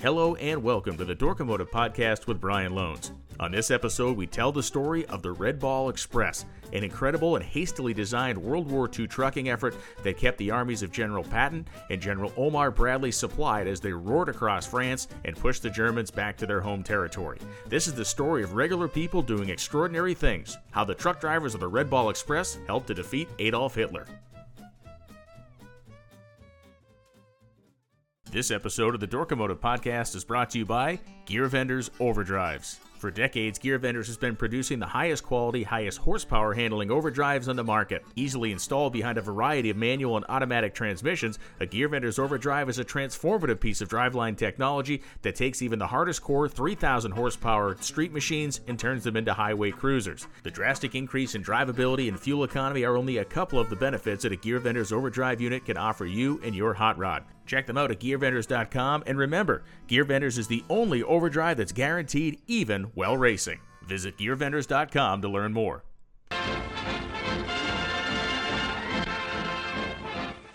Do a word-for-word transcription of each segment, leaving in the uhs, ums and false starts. Hello and welcome to the Dorkomotive Podcast with Brian Lohnes. On this episode, we tell the story of the Red Ball Express, an incredible and hastily designed World War Two trucking effort that kept the armies of General Patton and General Omar Bradley supplied as they roared across France and pushed the Germans back to their home territory. This is the story of regular people doing extraordinary things, how the truck drivers of the Red Ball Express helped to defeat Adolf Hitler. This episode of the Dorkomotive Podcast is brought to you by Gear Vendors Overdrives. For decades, Gear Vendors has been producing the highest quality, highest horsepower handling overdrives on the market. Easily installed behind a variety of manual and automatic transmissions, a Gear Vendors Overdrive is a transformative piece of driveline technology that takes even the hardest core three thousand horsepower street machines and turns them into highway cruisers. The drastic increase in drivability and fuel economy are only a couple of the benefits that a Gear Vendors Overdrive unit can offer you and your hot rod. Check them out at gear vendors dot com, and remember, Gear Vendors is the only overdrive that's guaranteed even while racing. Visit gear vendors dot com to learn more.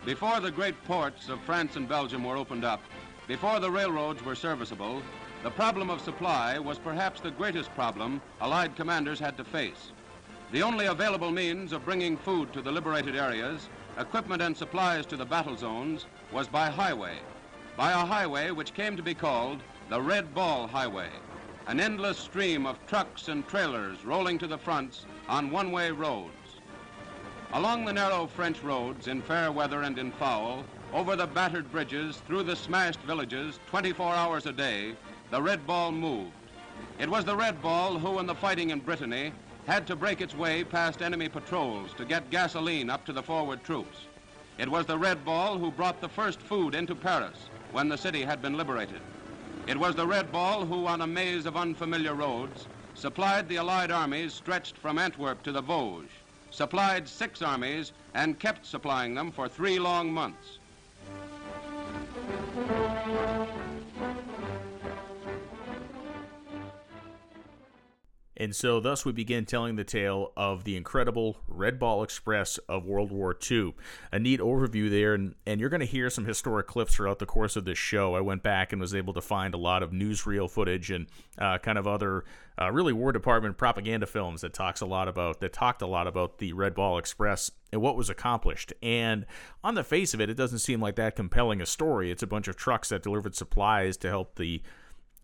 Before the great ports of France and Belgium were opened up, before the railroads were serviceable, the problem of supply was perhaps the greatest problem Allied commanders had to face. The only available means of bringing food to the liberated areas, equipment and supplies to the battle zones, was by highway, by a highway which came to be called the Red Ball Highway, an endless stream of trucks and trailers rolling to the fronts on one-way roads. Along the narrow French roads, in fair weather and in foul, over the battered bridges, through the smashed villages, twenty-four hours a day, the Red Ball moved. It was the Red Ball who, in the fighting in Brittany, had to break its way past enemy patrols to get gasoline up to the forward troops. It was the Red Ball who brought the first food into Paris when the city had been liberated. It was the Red Ball who, on a maze of unfamiliar roads, supplied the Allied armies stretched from Antwerp to the Vosges, supplied six armies, and kept supplying them for three long months. And so thus we begin telling the tale of the incredible Red Ball Express of World War Two. A neat overview there, and, and you're going to hear some historic clips throughout the course of this show. I went back and was able to find a lot of newsreel footage and uh, kind of other uh, really War Department propaganda films that talks a lot about that talked a lot about the Red Ball Express and what was accomplished. And on the face of it, it doesn't seem like that compelling a story. It's a bunch of trucks that delivered supplies to help the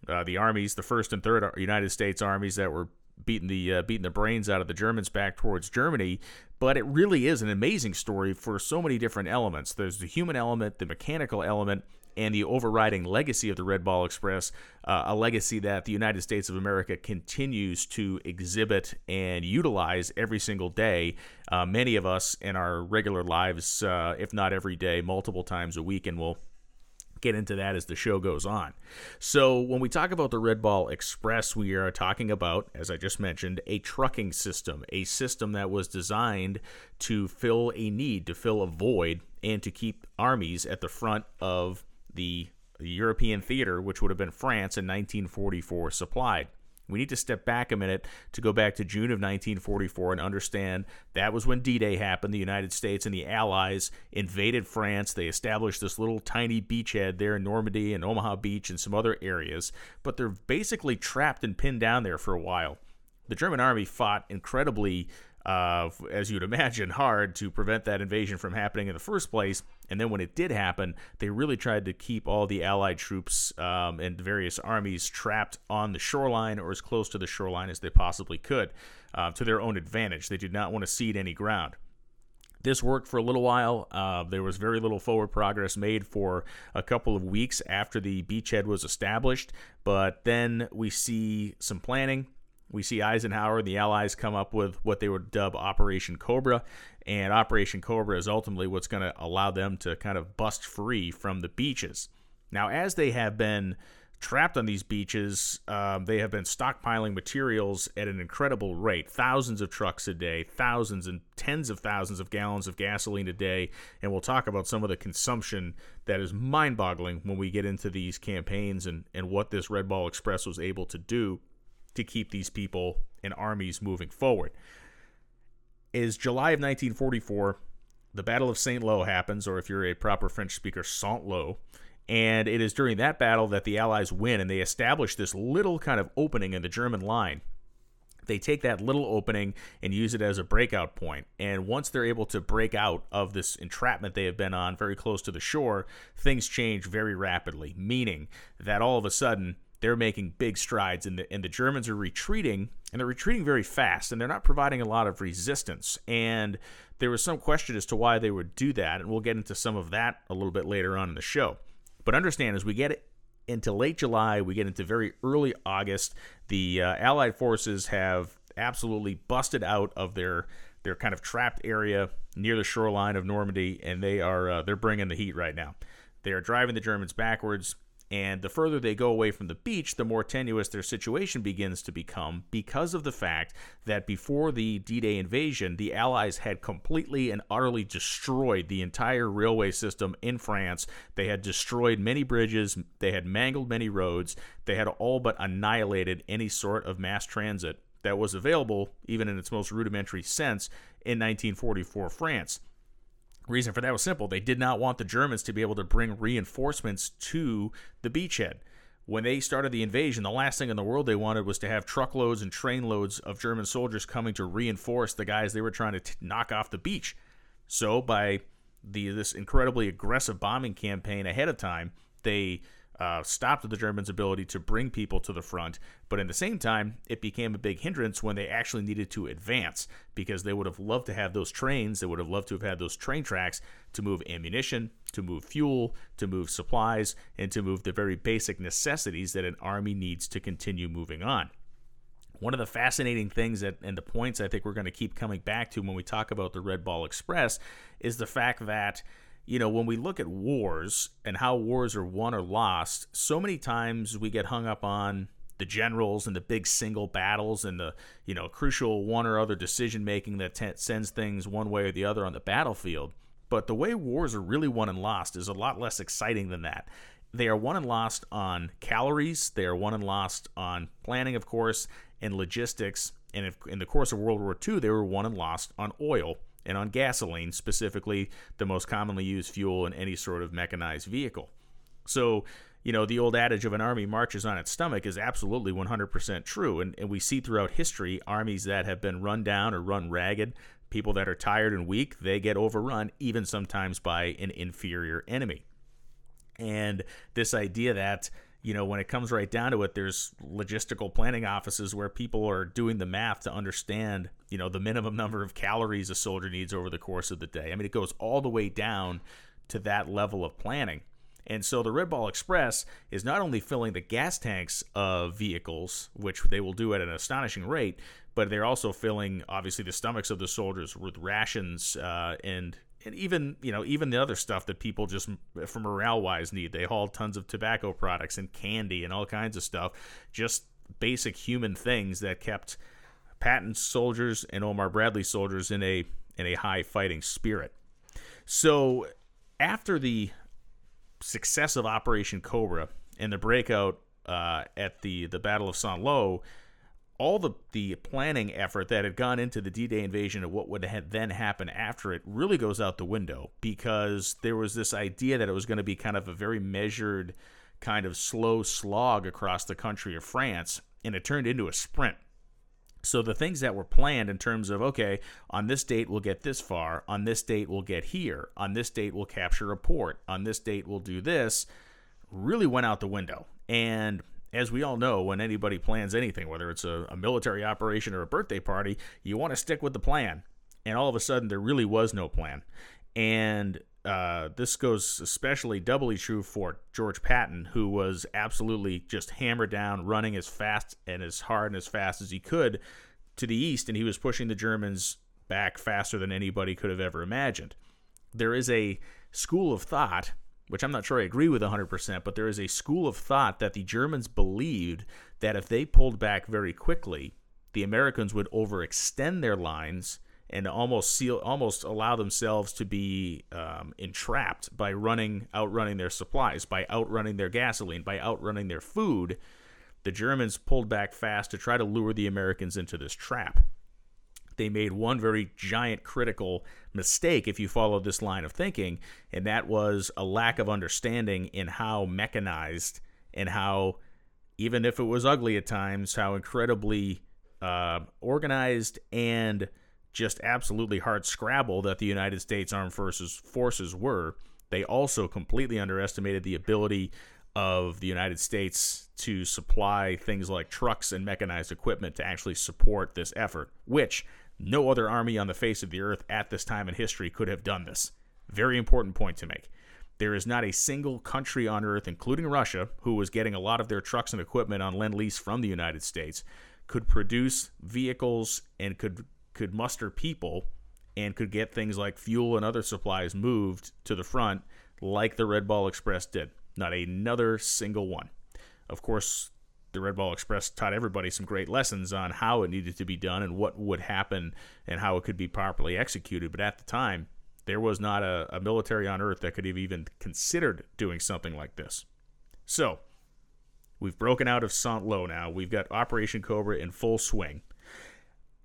uh, the armies, the First and Third United States armies that were beating the uh, beating the brains out of the Germans back towards Germany. But it really is an amazing story for so many different elements. There's the human element, the mechanical element, and the overriding legacy of the Red Ball Express, uh, a legacy that the United States of America continues to exhibit and utilize every single day. Uh, many of us in our regular lives, uh, if not every day, multiple times a week, and we'll get into that as the show goes on. So when we talk about the Red Ball Express, we are talking about, as I just mentioned, a trucking system, a system that was designed to fill a need, to fill a void, and to keep armies at the front of the European theater, which would have been France in nineteen forty-four supplied. We need to step back a minute to go back to June of nineteen forty-four and understand that was when D-Day happened. The United States and the Allies invaded France. They established this little tiny beachhead there in Normandy and Omaha Beach and some other areas, but they're basically trapped and pinned down there for a while. The German army fought incredibly, uh, as you'd imagine, hard to prevent that invasion from happening in the first place. And then when it did happen, they really tried to keep all the Allied troops um, and various armies trapped on the shoreline or as close to the shoreline as they possibly could, uh, to their own advantage. They did not want to cede any ground. This worked for a little while. Uh, there was very little forward progress made for a couple of weeks after the beachhead was established, but then we see some planning. We see Eisenhower and the Allies come up with what they would dub Operation Cobra, and Operation Cobra is ultimately what's going to allow them to kind of bust free from the beaches. Now, as they have been trapped on these beaches, um, they have been stockpiling materials at an incredible rate, thousands of trucks a day, thousands and tens of thousands of gallons of gasoline a day, and we'll talk about some of the consumption that is mind-boggling when we get into these campaigns and, and what this Red Ball Express was able to do to keep these people and armies moving forward. Is July of nineteen forty-four, the Battle of Saint-Lô happens, or if you're a proper French speaker, Saint-Lô, And it is during that battle that the Allies win, and they establish this little kind of opening in the German line. They take that little opening and use it as a breakout point. And once they're able to break out of this entrapment they have been on very close to the shore, things change very rapidly, meaning that all of a sudden they're making big strides, and the, and the Germans are retreating, and they're retreating very fast, and they're not providing a lot of resistance. And there was some question as to why they would do that, and we'll get into some of that a little bit later on in the show. But understand, as we get into late July, we get into very early August, the uh, Allied forces have absolutely busted out of their their kind of trapped area near the shoreline of Normandy, and they are uh, they're bringing the heat right now. They are driving the Germans backwards. And the further they go away from the beach, the more tenuous their situation begins to become, because of the fact that before the D-Day invasion, the Allies had completely and utterly destroyed the entire railway system in France. They had destroyed many bridges. They had mangled many roads. They had all but annihilated any sort of mass transit that was available, even in its most rudimentary sense, in nineteen forty-four France. Reason for that was simple. They did not want the Germans to be able to bring reinforcements to the beachhead. When they started the invasion, the last thing in the world they wanted was to have truckloads and trainloads of German soldiers coming to reinforce the guys they were trying to t- knock off the beach. So by the this incredibly aggressive bombing campaign ahead of time, they uh, stopped the Germans' ability to bring people to the front. But at the same time, it became a big hindrance when they actually needed to advance, because they would have loved to have those trains, they would have loved to have had those train tracks to move ammunition, to move fuel, to move supplies, and to move the very basic necessities that an army needs to continue moving on. One of the fascinating things that, and the points I think we're going to keep coming back to when we talk about the Red Ball Express, is the fact that, you know, when we look at wars and how wars are won or lost, so many times we get hung up on the generals and the big single battles and the, you know, crucial one or other decision making that t- sends things one way or the other on the battlefield. But the way wars are really won and lost is a lot less exciting than that. They are won and lost on calories. They are won and lost on planning, of course, and logistics. And if, in the course of World War Two, they were won and lost on oil and on gasoline, specifically the most commonly used fuel in any sort of mechanized vehicle. So, you know, the old adage of an army marches on its stomach is absolutely one hundred percent true. And, and we see throughout history armies that have been run down or run ragged, people that are tired and weak, they get overrun, even sometimes by an inferior enemy. And this idea that, you know, when it comes right down to it, there's logistical planning offices where people are doing the math to understand, you know, the minimum number of calories a soldier needs over the course of the day. I mean, it goes all the way down to that level of planning. And so the Red Ball Express is not only filling the gas tanks of vehicles, which they will do at an astonishing rate, but they're also filling, obviously, the stomachs of the soldiers with rations uh, and And even, you know, even the other stuff that people just for morale-wise need. They haul tons of tobacco products and candy and all kinds of stuff, just basic human things that kept Patton soldiers and Omar Bradley soldiers in a in a high fighting spirit. So after the success of Operation Cobra and the breakout uh, at the, the Battle of Saint-Lô, all the, the planning effort that had gone into the D-Day invasion and what would have then happen after it really goes out the window, because there was this idea that it was going to be kind of a very measured, kind of slow slog across the country of France, and it turned into a sprint. So the things that were planned in terms of, okay, on this date we'll get this far, on this date we'll get here, on this date we'll capture a port, on this date we'll do this, really went out the window. And as we all know, when anybody plans anything, whether it's a, a military operation or a birthday party, you want to stick with the plan. And all of a sudden, there really was no plan. And uh, this goes especially doubly true for George Patton, who was absolutely just hammered down, running as fast and as hard and as fast as he could to the east. And he was pushing the Germans back faster than anybody could have ever imagined. There is a school of thought, which I'm not sure I agree with one hundred percent, but there is a school of thought that the Germans believed that if they pulled back very quickly, the Americans would overextend their lines and almost seal, almost allow themselves to be um, entrapped by running, outrunning their supplies, by outrunning their gasoline, by outrunning their food. The Germans pulled back fast to try to lure the Americans into this trap. they made one very giant critical mistake if you follow this line of thinking, and that was a lack of understanding in how mechanized and how, even if it was ugly at times, how incredibly uh, organized and just absolutely hard scrabble that the United States Armed Forces forces were. They also completely underestimated the ability of the United States to supply things like trucks and mechanized equipment to actually support this effort, which no other army on the face of the earth at this time in history could have done this. Very important point to make. There is not a single country on earth, including Russia, who was getting a lot of their trucks and equipment on Lend-Lease from the United States, could produce vehicles and could could muster people and could get things like fuel and other supplies moved to the front like the Red Ball Express did. Not another single one. Of course, the Red Ball Express taught everybody some great lessons on how it needed to be done and what would happen and how it could be properly executed. But at the time, there was not a, a military on earth that could have even considered doing something like this. So, we've broken out of Saint-Lô now. We've got Operation Cobra in full swing.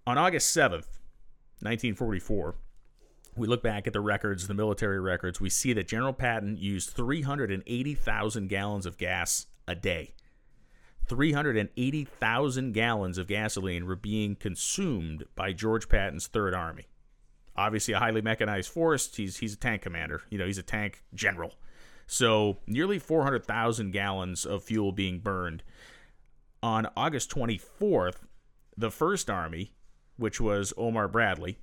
On August seventh, nineteen forty-four, we look back at the records, the military records. We see that General Patton used three hundred eighty thousand gallons of gas a day. three hundred eighty thousand gallons of gasoline were being consumed by George Patton's Third Army. Obviously a highly mechanized force. He's he's a tank commander. You know, he's a tank general. So nearly four hundred thousand gallons of fuel being burned. On August twenty-fourth, the First Army, which was Omar Bradley,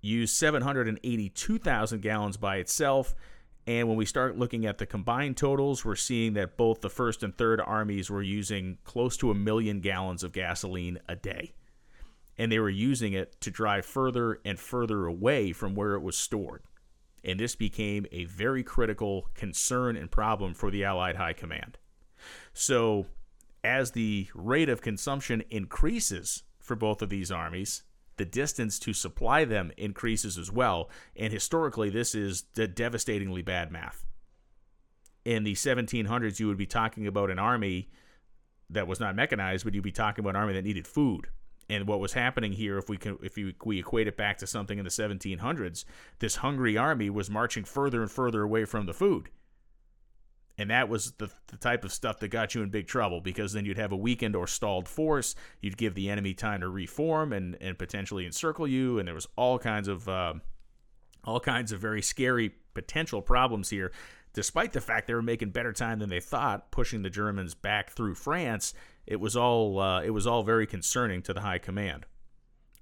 used seven hundred eighty-two thousand gallons by itself. And when we start looking at the combined totals, we're seeing that both the First and Third Armies were using close to a million gallons of gasoline a day. And they were using it to drive further and further away from where it was stored. And this became a very critical concern and problem for the Allied High Command. So as the rate of consumption increases for both of these armies, the distance to supply them increases as well, and historically this is the devastatingly bad math. In the seventeen hundreds, you would be talking about an army that was not mechanized, but you'd be talking about an army that needed food. And what was happening here, if we can, if we, we equate it back to something in the seventeen hundreds, this hungry army was marching further and further away from the food. And that was the, the type of stuff that got you in big trouble, because then you'd have a weakened or stalled force. You'd give the enemy time to reform and, and potentially encircle you. And there was all kinds of uh, all kinds of very scary potential problems here, despite the fact they were making better time than they thought, pushing the Germans back through France. It was all uh, it was all very concerning to the high command.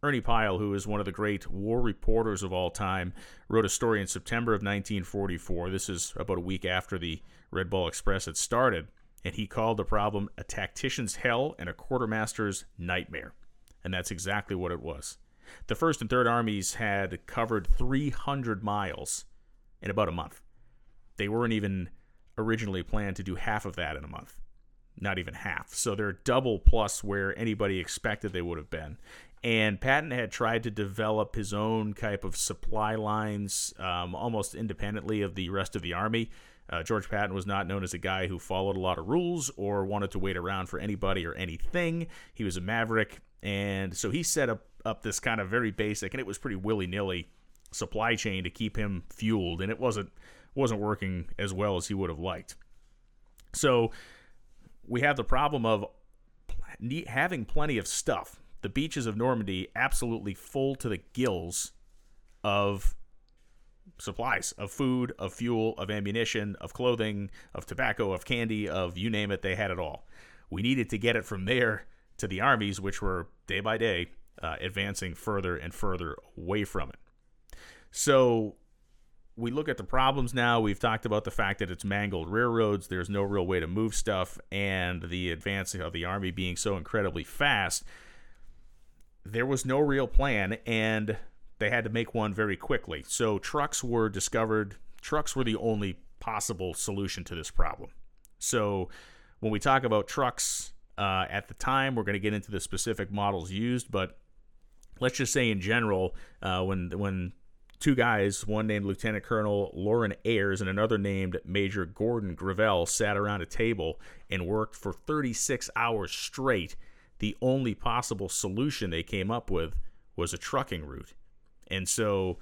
Ernie Pyle, who is one of the great war reporters of all time, wrote a story in September of nineteen forty-four. This is about a week after the Red Ball Express had started, and he called the problem a tactician's hell and a quartermaster's nightmare. And that's exactly what it was. The First and Third Armies had covered three hundred miles in about a month. They weren't even originally planned to do half of that in a month. Not even half. So they're double plus where anybody expected they would have been. And Patton had tried to develop his own type of supply lines um, almost independently of the rest of the army. Uh, George Patton was not known as a guy who followed a lot of rules or wanted to wait around for anybody or anything. He was a maverick. And so he set up, up this kind of very basic, and it was pretty willy-nilly, supply chain to keep him fueled. And it wasn't wasn't working as well as he would have liked. So we have the problem of having plenty of stuff. The beaches of Normandy absolutely full to the gills of supplies, of food, of fuel, of ammunition, of clothing, of tobacco, of candy, of you name it, they had it all. We needed to get it from there to the armies, which were day by day uh, advancing further and further away from it. So we look at the problems now. We've talked about the fact that it's mangled railroads. There's no real way to move stuff, and the advancing of the army being so incredibly fast. There was no real plan, and they had to make one very quickly. So trucks were discovered. Trucks were the only possible solution to this problem. So when we talk about trucks uh, at the time, we're going to get into the specific models used, but let's just say in general, uh, when when two guys, one named Lieutenant Colonel Loren Ayers and another named Major Gordon Gravel, sat around a table and worked for thirty-six hours straight. The only possible solution they came up with was a trucking route. And so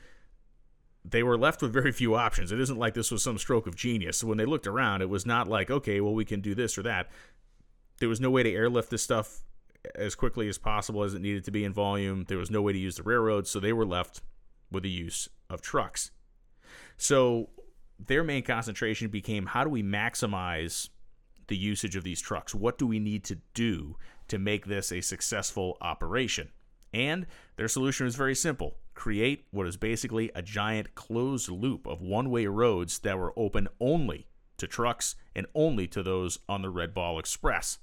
they were left with very few options. It isn't like this was some stroke of genius. So when they looked around, it was not like, okay, well, we can do this or that. There was no way to airlift this stuff as quickly as possible as it needed to be in volume. There was no way to use the railroad, so they were left with the use of trucks. So their main concentration became, how do we maximize the usage of these trucks? What do we need to do to make this a successful operation? And their solution was very simple. Create what is basically a giant closed loop of one-way roads that were open only to trucks and only to those on the Red Ball Express.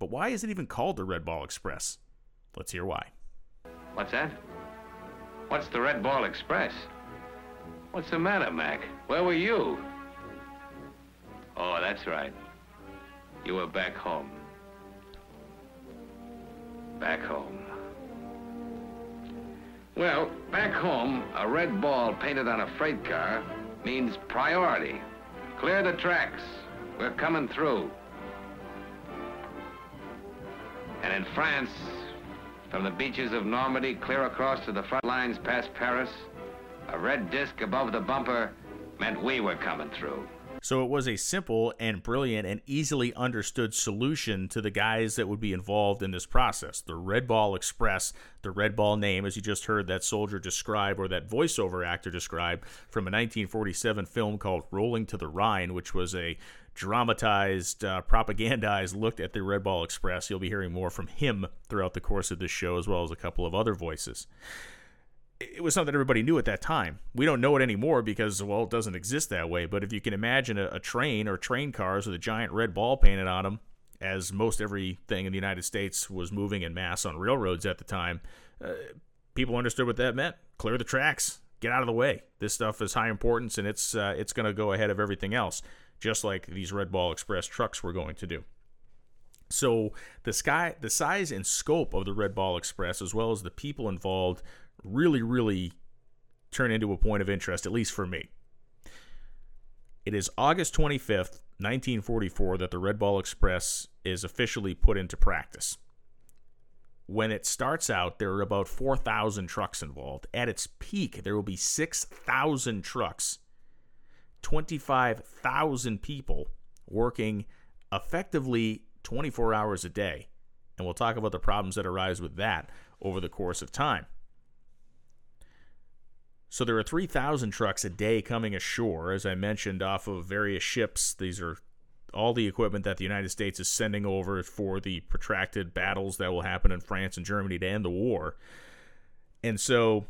But why is it even called the Red Ball Express? Let's hear why. What's that? What's the Red Ball Express? What's the matter, Mac? Where were you? Oh, that's right. You were back home. Back home. Well, back home, a red ball painted on a freight car means priority. Clear the tracks. We're coming through. And in France, from the beaches of Normandy clear across to the front lines past Paris, a red disc above the bumper meant we were coming through. So it was a simple and brilliant and easily understood solution to the guys that would be involved in this process. The Red Ball Express, the Red Ball name, as you just heard that soldier describe, or that voiceover actor describe, from a nineteen forty-seven film called Rolling to the Rhine, which was a dramatized, uh, propagandized look at the Red Ball Express. You'll be hearing more from him throughout the course of this show, as well as a couple of other voices. It was something everybody knew at that time. We don't know it anymore because, well, it doesn't exist that way. But if you can imagine a, a train or train cars with a giant red ball painted on them, as most everything in the United States was moving in mass on railroads at the time, uh, people understood what that meant. Clear the tracks. Get out of the way. This stuff is high importance, and it's uh, it's going to go ahead of everything else, just like these Red Ball Express trucks were going to do. So the sky, the size and scope of the Red Ball Express, as well as the people involved, really, really turn into a point of interest, at least for me. It is August twenty-fifth, nineteen forty-four, that the Red Ball Express is officially put into practice. When it starts out, there are about four thousand trucks involved. At its peak, there will be six thousand trucks, twenty-five thousand people working effectively twenty-four hours a day. And we'll talk about the problems that arise with that over the course of time. So there are three thousand trucks a day coming ashore, as I mentioned, off of various ships. These are all the equipment that the United States is sending over for the protracted battles that will happen in France and Germany to end the war. And so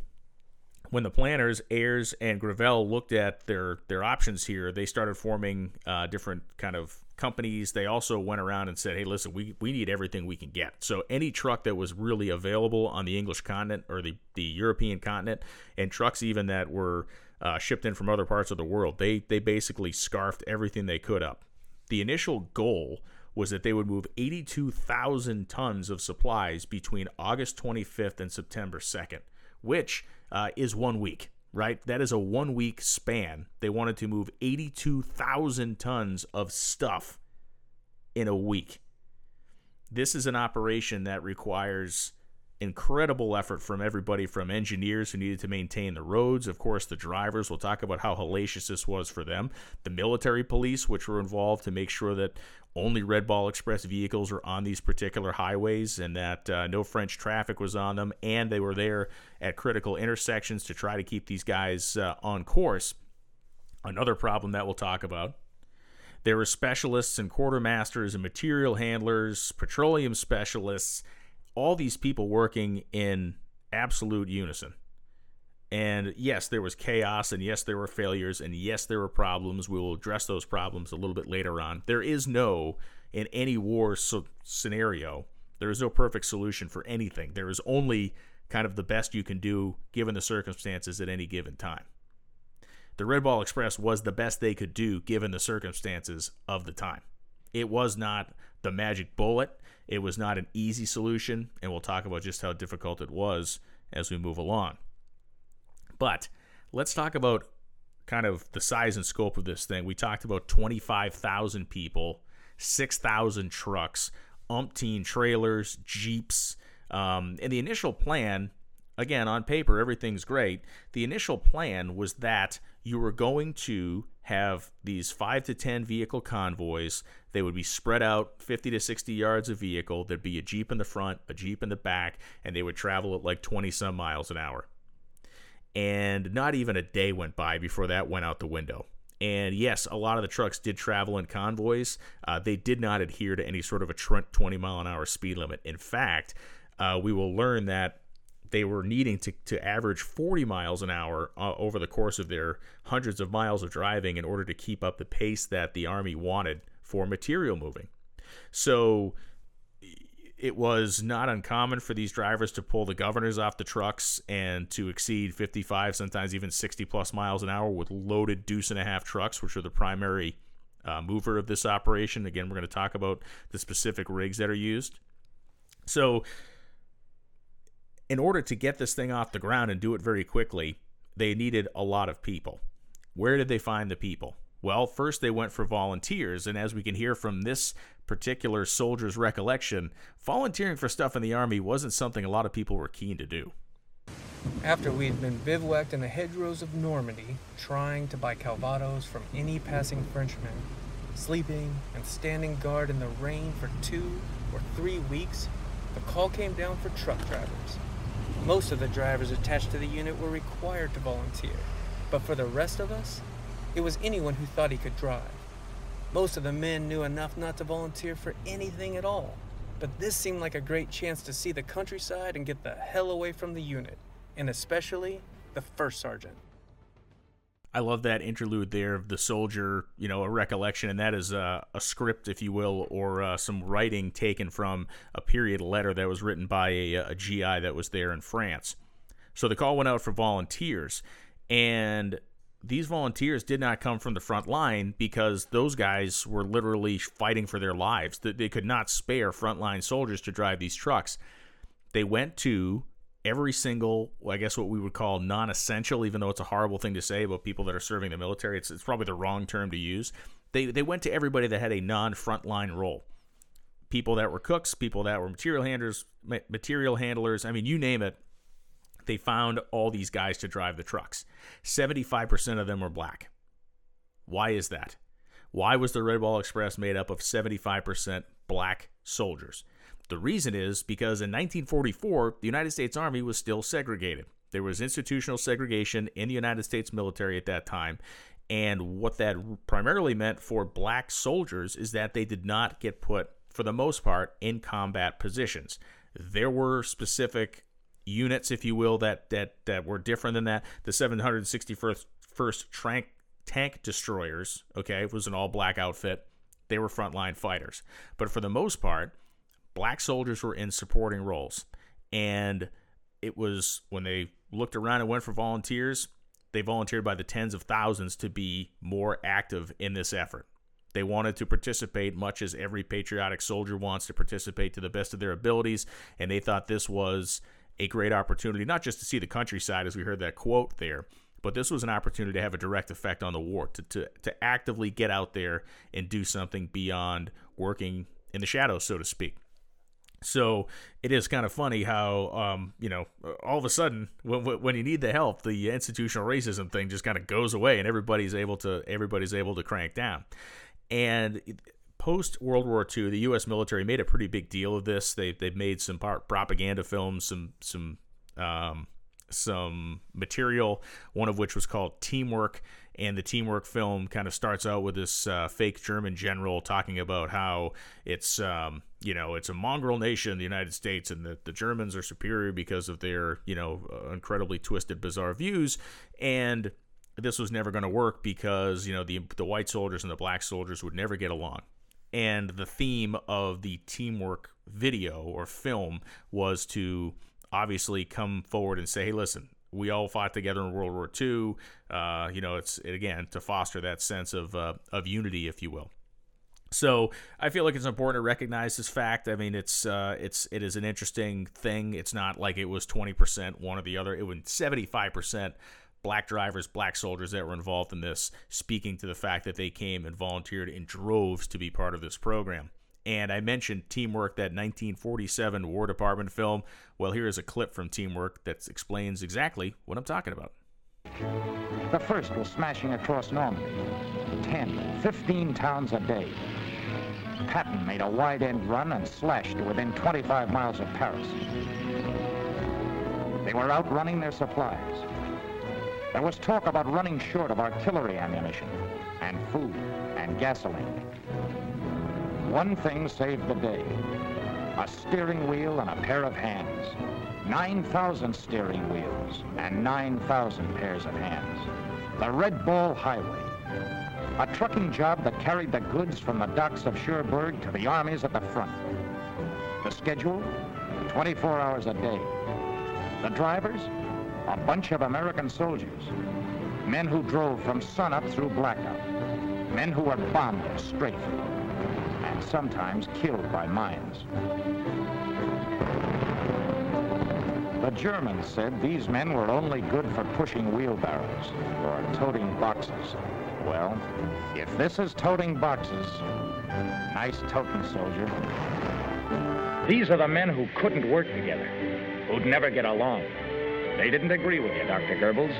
when the planners, Ayers and Gravel, looked at their, their options here, they started forming uh, different kind of companies. They also went around and said, hey, listen, we, we need everything we can get. So any truck that was really available on the English continent or the, the European continent, and trucks even that were uh, shipped in from other parts of the world, they, they basically scarfed everything they could up. The initial goal was that they would move eighty-two thousand tons of supplies between August twenty-fifth and September second, which uh, is one week. Right? That is a one-week span. They wanted to move eighty-two thousand tons of stuff in a week. This is an operation that requires incredible effort from everybody, from engineers who needed to maintain the roads. Of course, the drivers, we'll talk about how hellacious this was for them. The military police, which were involved to make sure that only Red Ball Express vehicles were on these particular highways and that uh, no French traffic was on them, and they were there at critical intersections to try to keep these guys uh, on course. Another problem that we'll talk about. There were specialists and quartermasters and material handlers, petroleum specialists, all these people working in absolute unison. And yes, there was chaos, and yes, there were failures, and yes, there were problems. We will address those problems a little bit later on. There is no, in any war so- scenario, there is no perfect solution for anything. There is only kind of the best you can do given the circumstances at any given time. The Red Ball Express was the best they could do given the circumstances of the time. It was not the magic bullet. It was not an easy solution, and we'll talk about just how difficult it was as we move along. But let's talk about kind of the size and scope of this thing. We talked about twenty-five thousand people, six thousand trucks, umpteen trailers, jeeps. Um, and the initial plan again, on paper, everything's great. The initial plan was that you were going to have these five to ten vehicle convoys. They would be spread out fifty to sixty yards a vehicle. There'd be a Jeep in the front, a Jeep in the back, and they would travel at like twenty some miles an hour. And not even a day went by before that went out the window. And yes, a lot of the trucks did travel in convoys. Uh, they did not adhere to any sort of a twenty mile an hour speed limit. In fact, uh, we will learn that they were needing to, to average forty miles an hour uh, over the course of their hundreds of miles of driving in order to keep up the pace that the Army wanted for material moving. So it was not uncommon for these drivers to pull the governors off the trucks and to exceed fifty-five, sometimes even sixty plus miles an hour with loaded deuce and a half trucks, which are the primary uh, mover of this operation. Again, we're going to talk about the specific rigs that are used. So in order to get this thing off the ground and do it very quickly, they needed a lot of people. Where did they find the people? Well, first they went for volunteers, and as we can hear from this particular soldier's recollection, volunteering for stuff in the Army wasn't something a lot of people were keen to do. After we'd been bivouacked in the hedgerows of Normandy, trying to buy calvados from any passing Frenchman, sleeping and standing guard in the rain for two or three weeks, the call came down for truck drivers. Most of the drivers attached to the unit were required to volunteer, but for the rest of us, it was anyone who thought he could drive. Most of the men knew enough not to volunteer for anything at all, but this seemed like a great chance to see the countryside and get the hell away from the unit, and especially the first sergeant. I love that interlude there of the soldier, you know, a recollection, and that is uh, a script, if you will, or uh, some writing taken from a period letter that was written by a, a G I that was there in France. So the call went out for volunteers, and these volunteers did not come from the front line because those guys were literally fighting for their lives. They could not spare frontline soldiers to drive these trucks. They went to every single, I guess what we would call non-essential, even though it's a horrible thing to say about people that are serving the military, it's, it's probably the wrong term to use. They they went to everybody that had a non-frontline role. People that were cooks, people that were material handlers, material handlers, I mean, you name it. They found all these guys to drive the trucks. seventy-five percent of them were black. Why is that? Why was the Red Ball Express made up of seventy-five percent black soldiers? The reason is because in nineteen forty-four, the United States Army was still segregated. There was institutional segregation in the United States military at that time, and what that primarily meant for black soldiers is that they did not get put, for the most part, in combat positions. There were specific units, if you will, that that, that were different than that. The seven hundred sixty-first first Tank, tank Destroyers, okay, it was an all-black outfit. They were frontline fighters. But for the most part, black soldiers were in supporting roles, and it was when they looked around and went for volunteers, they volunteered by the tens of thousands to be more active in this effort. They wanted to participate much as every patriotic soldier wants to participate to the best of their abilities, and they thought this was a great opportunity, not just to see the countryside, as we heard that quote there, but this was an opportunity to have a direct effect on the war, to to, to actively get out there and do something beyond working in the shadows, so to speak. So it is kind of funny how, um, you know, all of a sudden, when, when you need the help, the institutional racism thing just kind of goes away, and everybody's able to everybody's able to crank down. And post-World War Two, the U S military made a pretty big deal of this. They they've made some propaganda films, some some um, some material, one of which was called Teamwork. And the Teamwork film kind of starts out with this uh, fake German general talking about how it's, um, you know, it's a mongrel nation, the United States, and that the Germans are superior because of their, you know, uh, incredibly twisted, bizarre views. And this was never going to work because, you know, the the white soldiers and the black soldiers would never get along. And the theme of the Teamwork video or film was to obviously come forward and say, hey, listen, we all fought together in World War Two. Uh, you know, it's, again, to foster that sense of uh, of unity, if you will. So I feel like it's important to recognize this fact. I mean, it's uh, it's it is an interesting thing. It's not like it was twenty percent one or the other. It was seventy-five percent black drivers, black soldiers that were involved in this, speaking to the fact that they came and volunteered in droves to be part of this program. And I mentioned Teamwork, that nineteen forty-seven War Department film. Well, here is a clip from Teamwork that explains exactly what I'm talking about. The first was smashing across Normandy, ten, fifteen towns a day. Patton made a wide-end run and slashed to within twenty-five miles of Paris. They were outrunning their supplies. There was talk about running short of artillery ammunition and food and gasoline. One thing saved the day, a steering wheel and a pair of hands. nine thousand steering wheels and nine thousand pairs of hands. The Red Ball Highway, a trucking job that carried the goods from the docks of Cherbourg to the armies at the front. The schedule, twenty-four hours a day. The drivers, a bunch of American soldiers. Men who drove from sunup through blackout. Men who were bombed or strafed, and sometimes killed by mines. The Germans said these men were only good for pushing wheelbarrows or toting boxes. Well, if this is toting boxes, nice toting, soldier. These are the men who couldn't work together, who'd never get along. They didn't agree with you, Doctor Goebbels.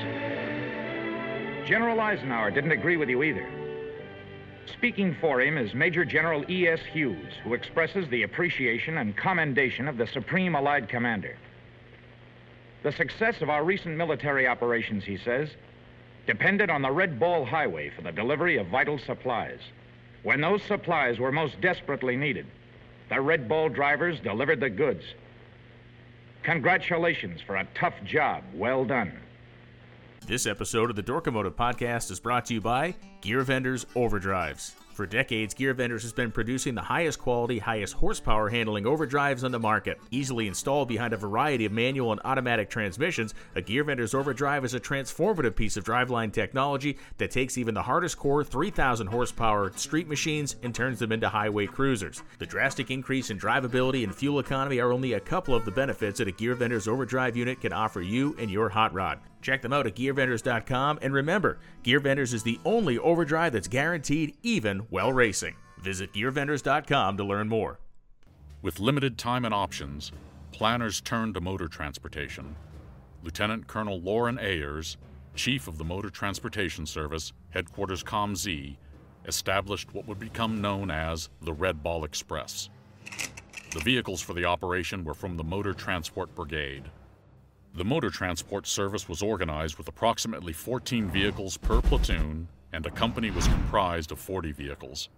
General Eisenhower didn't agree with you either. Speaking for him is Major General E S Hughes, who expresses the appreciation and commendation of the Supreme Allied Commander. The success of our recent military operations, he says, depended on the Red Ball Highway for the delivery of vital supplies. When those supplies were most desperately needed, the Red Ball drivers delivered the goods. Congratulations for a tough job well done. This episode of the Dorkomotive Podcast is brought to you by Gear Vendors Overdrives. For decades, Gear Vendors has been producing the highest quality, highest horsepower handling overdrives on the market. Easily installed behind a variety of manual and automatic transmissions, a Gear Vendors Overdrive is a transformative piece of driveline technology that takes even the hardest core three thousand horsepower street machines and turns them into highway cruisers. The drastic increase in drivability and fuel economy are only a couple of the benefits that a Gear Vendors Overdrive unit can offer you and your hot rod. Check them out at gear vendors dot com, and remember, Gear Vendors is the only overdrive that's guaranteed even while racing. Visit gear vendors dot com to learn more. With limited time and options, planners turned to motor transportation. Lieutenant Colonel Loren Ayers, Chief of the Motor Transportation Service, Headquarters Com Z, established what would become known as the Red Ball Express. The vehicles for the operation were from the Motor Transport Brigade. The motor transport service was organized with approximately fourteen vehicles per platoon, and the company was comprised of forty vehicles.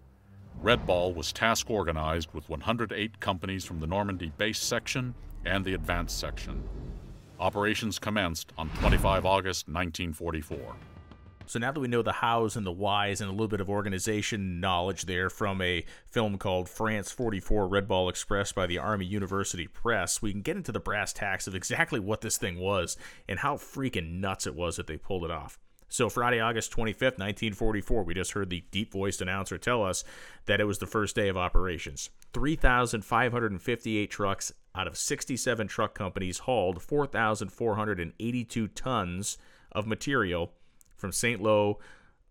Red Ball was task organized with one hundred eight companies from the Normandy base section and the advanced section. Operations commenced on the twenty-fifth of August, nineteen forty-four. So now that we know the hows and the whys and a little bit of organization knowledge there from a film called France forty-four Red Ball Express by the Army University Press, we can get into the brass tacks of exactly what this thing was and how freaking nuts it was that they pulled it off. So Friday, August twenty-fifth, nineteen forty-four, we just heard the deep-voiced announcer tell us that it was the first day of operations. three thousand five hundred fifty-eight trucks out of sixty-seven truck companies hauled four thousand four hundred eighty-two tons of material from Saint-Lô,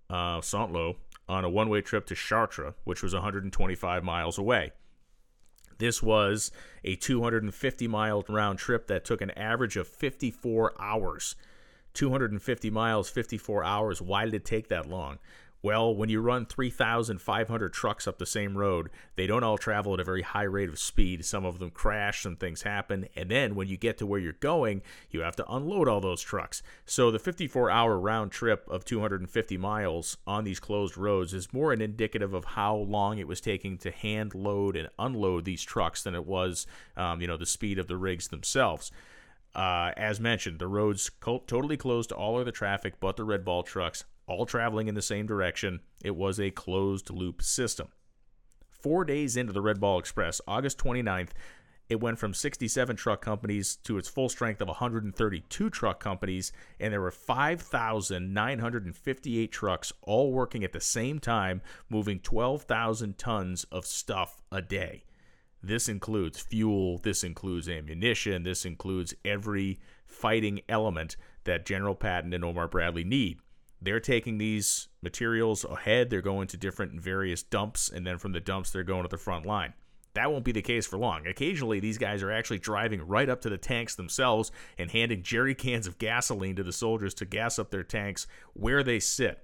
uh, Saint-Lô, on a one-way trip to Chartres, which was one hundred twenty-five miles away. This was a two hundred fifty mile round trip that took an average of fifty-four hours. two hundred fifty miles, fifty-four hours. Why did it take that long? Well, when you run three thousand five hundred trucks up the same road, they don't all travel at a very high rate of speed. Some of them crash, some things happen, and then when you get to where you're going, you have to unload all those trucks. So the fifty-four hour round trip of two hundred fifty miles on these closed roads is more an indicative of how long it was taking to hand load and unload these trucks than it was, um, you know, the speed of the rigs themselves. Uh, as mentioned, the roads co- totally closed to all other traffic but the Red Ball trucks, all traveling in the same direction. It was a closed-loop system. Four days into the Red Ball Express, August twenty-ninth, it went from sixty-seven truck companies to its full strength of one hundred thirty-two truck companies, and there were five thousand nine hundred fifty-eight trucks all working at the same time, moving twelve thousand tons of stuff a day. This includes fuel, this includes ammunition, this includes every fighting element that General Patton and Omar Bradley need. They're taking these materials ahead. They're going to different and various dumps, and then from the dumps, they're going to the front line. That won't be the case for long. Occasionally, these guys are actually driving right up to the tanks themselves and handing jerry cans of gasoline to the soldiers to gas up their tanks where they sit.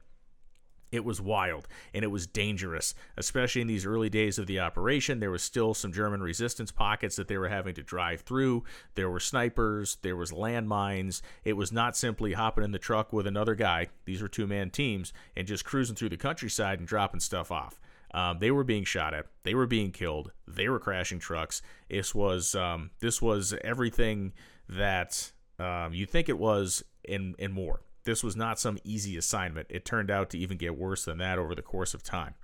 It was wild, and it was dangerous, especially in these early days of the operation. There was still some German resistance pockets that they were having to drive through. There were snipers. There was landmines. It was not simply hopping in the truck with another guy. These were two-man teams, and just cruising through the countryside and dropping stuff off. Um, they were being shot at. They were being killed. They were crashing trucks. This was um, this was everything that um, you think it was, and, and more. This was not some easy assignment. It turned out to even get worse than that over the course of time.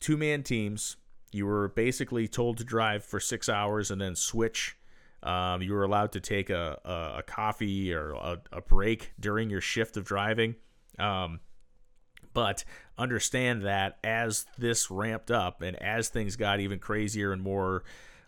Two-man teams. You were basically told to drive for six hours and then switch. Um, you were allowed to take a, a, a coffee or a, a break during your shift of driving. Um, but understand that as this ramped up and as things got even crazier and more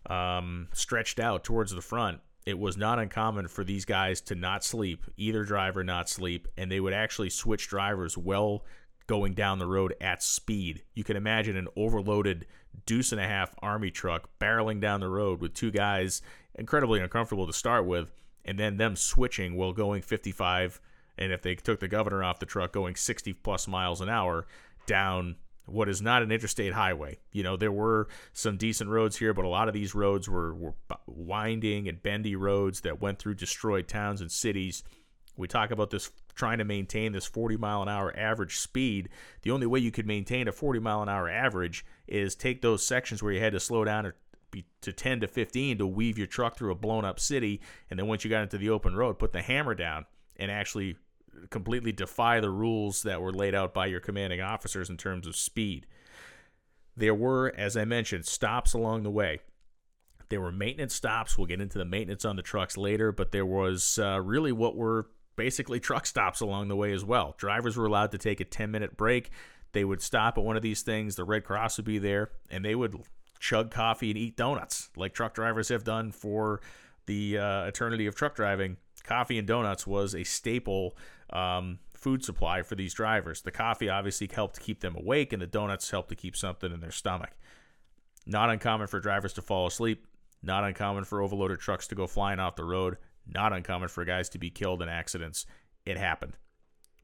um, stretched out towards the front, it was not uncommon for these guys to not sleep, either driver not sleep, and they would actually switch drivers well going down the road at speed. You can imagine an overloaded deuce and a half Army truck barreling down the road with two guys incredibly uncomfortable to start with, and then them switching while going fifty-five, and if they took the governor off the truck, going sixty plus miles an hour down what is not an interstate highway. You know, there were some decent roads here, but a lot of these roads were, were winding and bendy roads that went through destroyed towns and cities. We talk about this trying to maintain this forty mile an hour average speed. The only way you could maintain a forty mile an hour average is take those sections where you had to slow down or be to ten to fifteen to weave your truck through a blown up city. And then once you got into the open road, put the hammer down and actually completely defy the rules that were laid out by your commanding officers in terms of speed. There were, as I mentioned, stops along the way. There were maintenance stops. We'll get into the maintenance on the trucks later, but there was uh, really what were basically truck stops along the way as well. Drivers were allowed to take a ten-minute break. They would stop at one of these things. The Red Cross would be there, and they would chug coffee and eat donuts, like truck drivers have done for the uh, eternity of truck driving. Coffee and donuts was a staple um, food supply for these drivers. The coffee obviously helped keep them awake, and the donuts helped to keep something in their stomach. Not uncommon for drivers to fall asleep. Not uncommon for overloaded trucks to go flying off the road. Not uncommon for guys to be killed in accidents. It happened.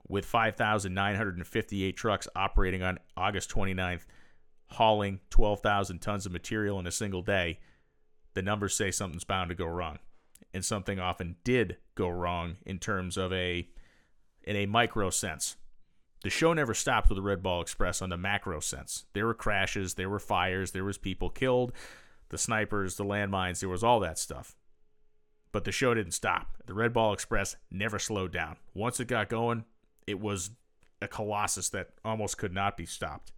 With five thousand nine hundred fifty-eight trucks operating on August twenty-ninth, hauling twelve thousand tons of material in a single day, the numbers say something's bound to go wrong. And something often did go wrong in terms of a, in a micro sense. The show never stopped with the Red Ball Express on the macro sense. There were crashes, there were fires, there was people killed, the snipers, the landmines, there was all that stuff. But the show didn't stop. The Red Ball Express never slowed down. Once it got going, it was a colossus that almost could not be stopped.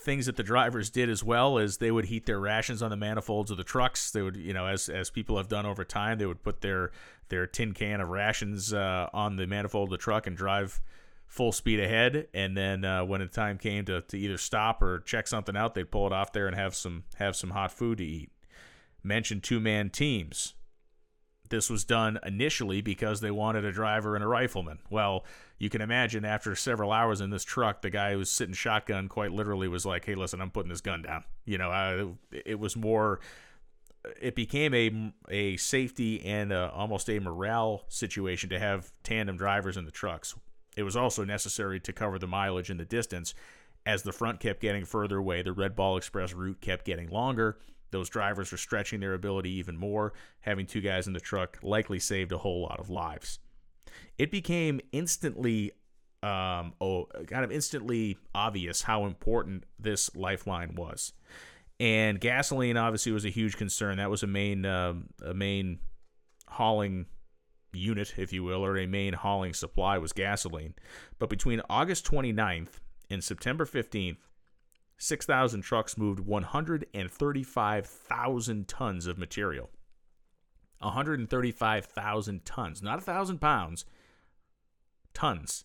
Things that the drivers did as well is they would heat their rations on the manifolds of the trucks. They would, you know, as as people have done over time, they would put their their tin can of rations uh, on the manifold of the truck and drive full speed ahead. And then uh, when the time came to, to either stop or check something out, they'd pull it off there and have some have some hot food to eat. Mentioned two-man teams. This was done initially because they wanted a driver and a rifleman. Well, you can imagine after several hours in this truck, the guy who was sitting shotgun quite literally was like, hey, listen, I'm putting this gun down. You know, I, it was more, it became a, a safety and a, almost a morale situation to have tandem drivers in the trucks. It was also necessary to cover the mileage and the distance. As the front kept getting further away, the Red Ball Express route kept getting longer. Those drivers were stretching their ability even more. Having two guys in the truck likely saved a whole lot of lives. It became instantly, um, oh, kind of instantly obvious how important this lifeline was. And gasoline obviously was a huge concern. That was a main, uh, a main hauling unit, if you will, or a main hauling supply was gasoline. But between August twenty-ninth and September fifteenth, six thousand trucks moved one hundred thirty-five thousand tons of material. one hundred thirty-five thousand tons. Not one thousand pounds. Tons.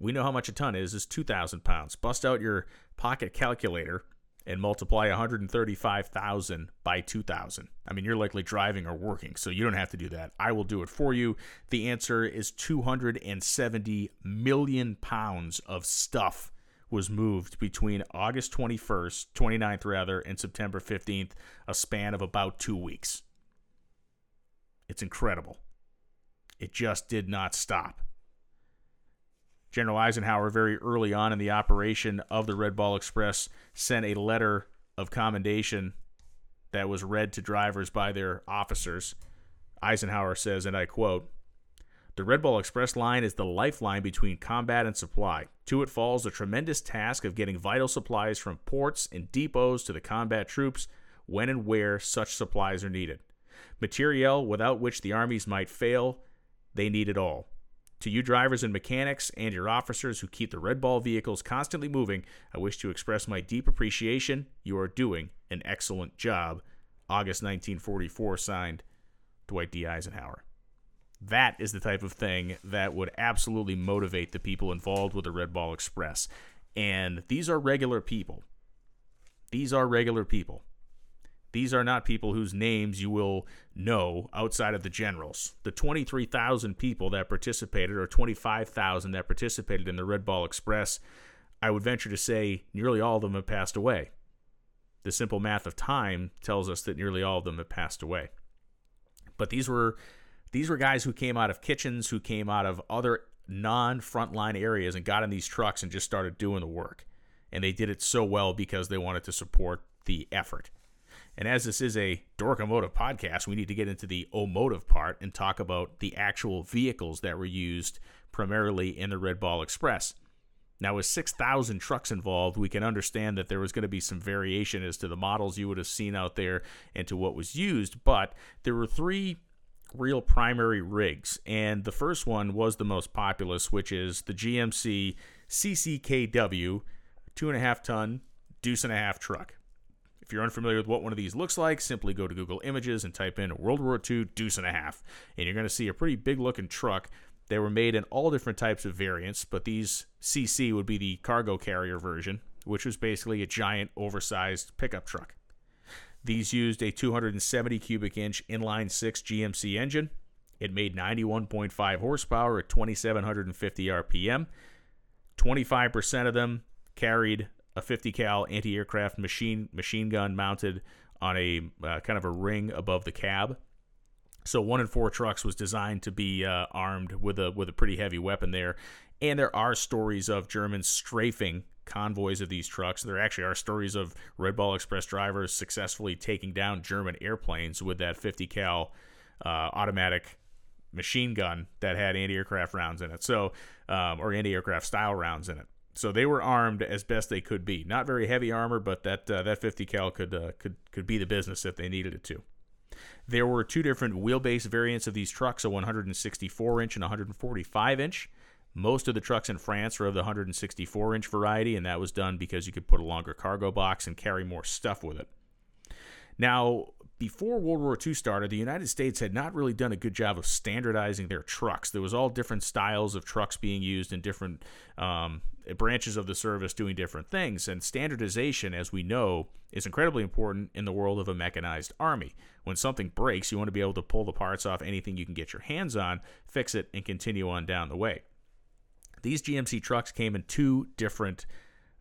We know how much a ton is. It's two thousand pounds. Bust out your pocket calculator and multiply one hundred thirty-five thousand by two thousand. I mean, you're likely driving or working, so you don't have to do that. I will do it for you. The answer is two hundred seventy million pounds of stuff was moved between August twenty-first, twenty-ninth rather, and September fifteenth, a span of about two weeks. It's incredible. It just did not stop. General Eisenhower, very early on in the operation of the Red Ball Express, sent a letter of commendation that was read to drivers by their officers. Eisenhower says, and I quote, "The Red Ball Express line is the lifeline between combat and supply. To it falls the tremendous task of getting vital supplies from ports and depots to the combat troops when and where such supplies are needed. Materiel without which the armies might fail, they need it all. To you drivers and mechanics and your officers who keep the Red Ball vehicles constantly moving, I wish to express my deep appreciation. You are doing an excellent job." August nineteen forty-four, signed Dwight D. Eisenhower. That is the type of thing that would absolutely motivate the people involved with the Red Ball Express. And these are regular people. These are regular people. These are not people whose names you will know outside of the generals. The twenty-three thousand people that participated, or twenty-five thousand that participated in the Red Ball Express, I would venture to say nearly all of them have passed away. The simple math of time tells us that nearly all of them have passed away. But these were these were guys who came out of kitchens, who came out of other non-frontline areas and got in these trucks and just started doing the work. And they did it so well because they wanted to support the effort. And as this is a Dorkomotive podcast, we need to get into the O-motive part and talk about the actual vehicles that were used primarily in the Red Ball Express. Now, with six thousand trucks involved, we can understand that there was going to be some variation as to the models you would have seen out there and to what was used, but there were three real primary rigs. And the first one was the most populous, which is the G M C C C K W, two and a half ton, deuce and a half truck. If you're unfamiliar with what one of these looks like, simply go to Google Images and type in World War Two deuce and a half, and you're going to see a pretty big-looking truck. They were made in all different types of variants, but these C C would be the cargo carrier version, which was basically a giant, oversized pickup truck. These used a two hundred seventy cubic inch inline six G M C engine. It made ninety-one point five horsepower at twenty-seven fifty R P M. twenty-five percent of them carried a fifty cal anti-aircraft machine machine gun mounted on a uh, kind of a ring above the cab. So one in four trucks was designed to be uh, armed with a with a pretty heavy weapon there. And there are stories of Germans strafing convoys of these trucks. There actually are stories of Red Ball Express drivers successfully taking down German airplanes with that fifty cal uh, automatic machine gun that had anti-aircraft rounds in it. So um, or anti-aircraft style rounds in it. So they were armed as best they could be. Not very heavy armor, but that uh, that fifty cal could uh, could could be the business if they needed it to. There were two different wheelbase variants of these trucks, a one hundred sixty-four inch and one hundred forty-five inch. Most of the trucks in France were of the one hundred sixty-four inch variety, and that was done because you could put a longer cargo box and carry more stuff with it. Now, before World War Two started, the United States had not really done a good job of standardizing their trucks. There was all different styles of trucks being used in different um, branches of the service doing different things. And standardization, as we know, is incredibly important in the world of a mechanized army. When something breaks, you want to be able to pull the parts off anything you can get your hands on, fix it, and continue on down the way. These G M C trucks came in two different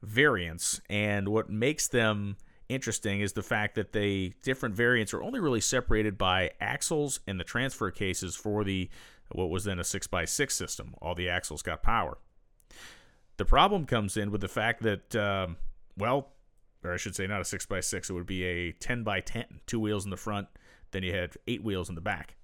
variants, and what makes them interesting is the fact that the different variants are only really separated by axles and the transfer cases for the what was then a six by six system. All the axles got power. The problem comes in with the fact that, um, well, or I should say not a six by six, it would be a ten by ten, two wheels in the front, then you had eight wheels in the back.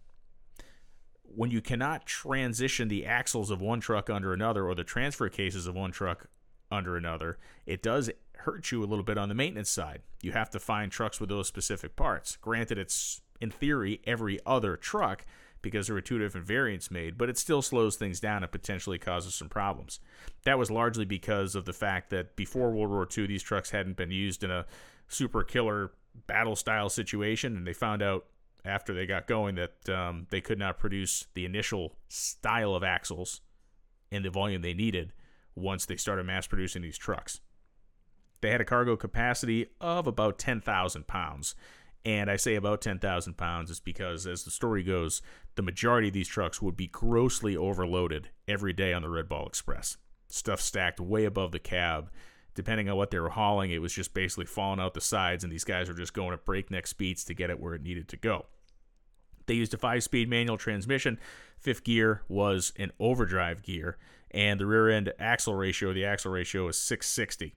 When you cannot transition the axles of one truck under another or the transfer cases of one truck under another, it does hurt you a little bit on the maintenance side. You have to find trucks with those specific parts. Granted, it's in theory every other truck because there were two different variants made, but it still slows things down and potentially causes some problems. That was largely because of the fact that before World War Two, these trucks hadn't been used in a super killer battle style situation, and they found out after they got going that um, they could not produce the initial style of axles in the volume they needed once they started mass producing these trucks. They had a cargo capacity of about ten thousand pounds. And I say about ten thousand pounds is because, as the story goes, the majority of these trucks would be grossly overloaded every day on the Red Ball Express. Stuff stacked way above the cab. Depending on what they were hauling, it was just basically falling out the sides, and these guys were just going at breakneck speeds to get it where it needed to go. They used a five-speed manual transmission. Fifth gear was an overdrive gear, and the rear end axle ratio, the axle ratio is six sixty.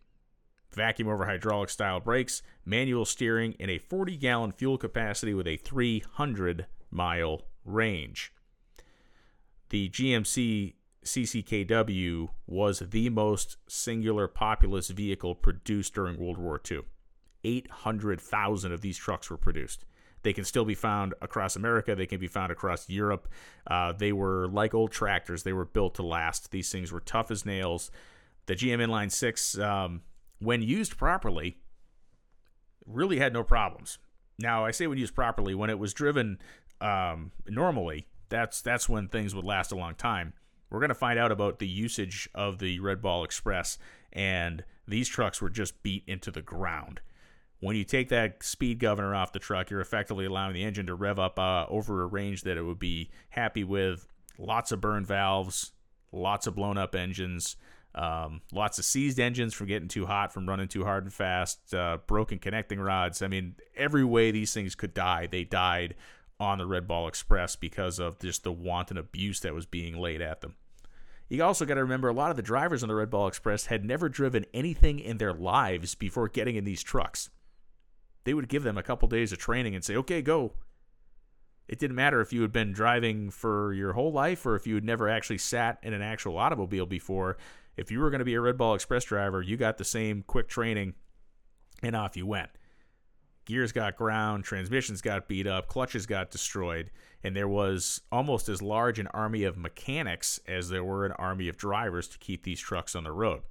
Vacuum over hydraulic style brakes, manual steering, and a forty gallon fuel capacity with a three hundred mile range. The G M C C C K W was the most singular populous vehicle produced during World War Two. eight hundred thousand of these trucks were produced. They can still be found across America. They can be found across Europe. Uh, they were like old tractors. They were built to last. These things were tough as nails. The G M Inline six, um, when used properly, really had no problems. Now, I say when used properly, when it was driven um, normally, that's that's when things would last a long time. We're going to find out about the usage of the Red Ball Express, and these trucks were just beat into the ground. When you take that speed governor off the truck, you're effectively allowing the engine to rev up uh, over a range that it would be happy with. Lots of burn valves, lots of blown up engines, um, lots of seized engines from getting too hot, from running too hard and fast, uh, broken connecting rods. I mean, every way these things could die, they died on the Red Ball Express because of just the wanton abuse that was being laid at them. You also got to remember, a lot of the drivers on the Red Ball Express had never driven anything in their lives before getting in these trucks. They would give them a couple days of training and say, okay, go. It didn't matter if you had been driving for your whole life or if you had never actually sat in an actual automobile before. If you were going to be a Red Ball Express driver, you got the same quick training, and off you went. Gears got ground, transmissions got beat up, clutches got destroyed, and there was almost as large an army of mechanics as there were an army of drivers to keep these trucks on the road.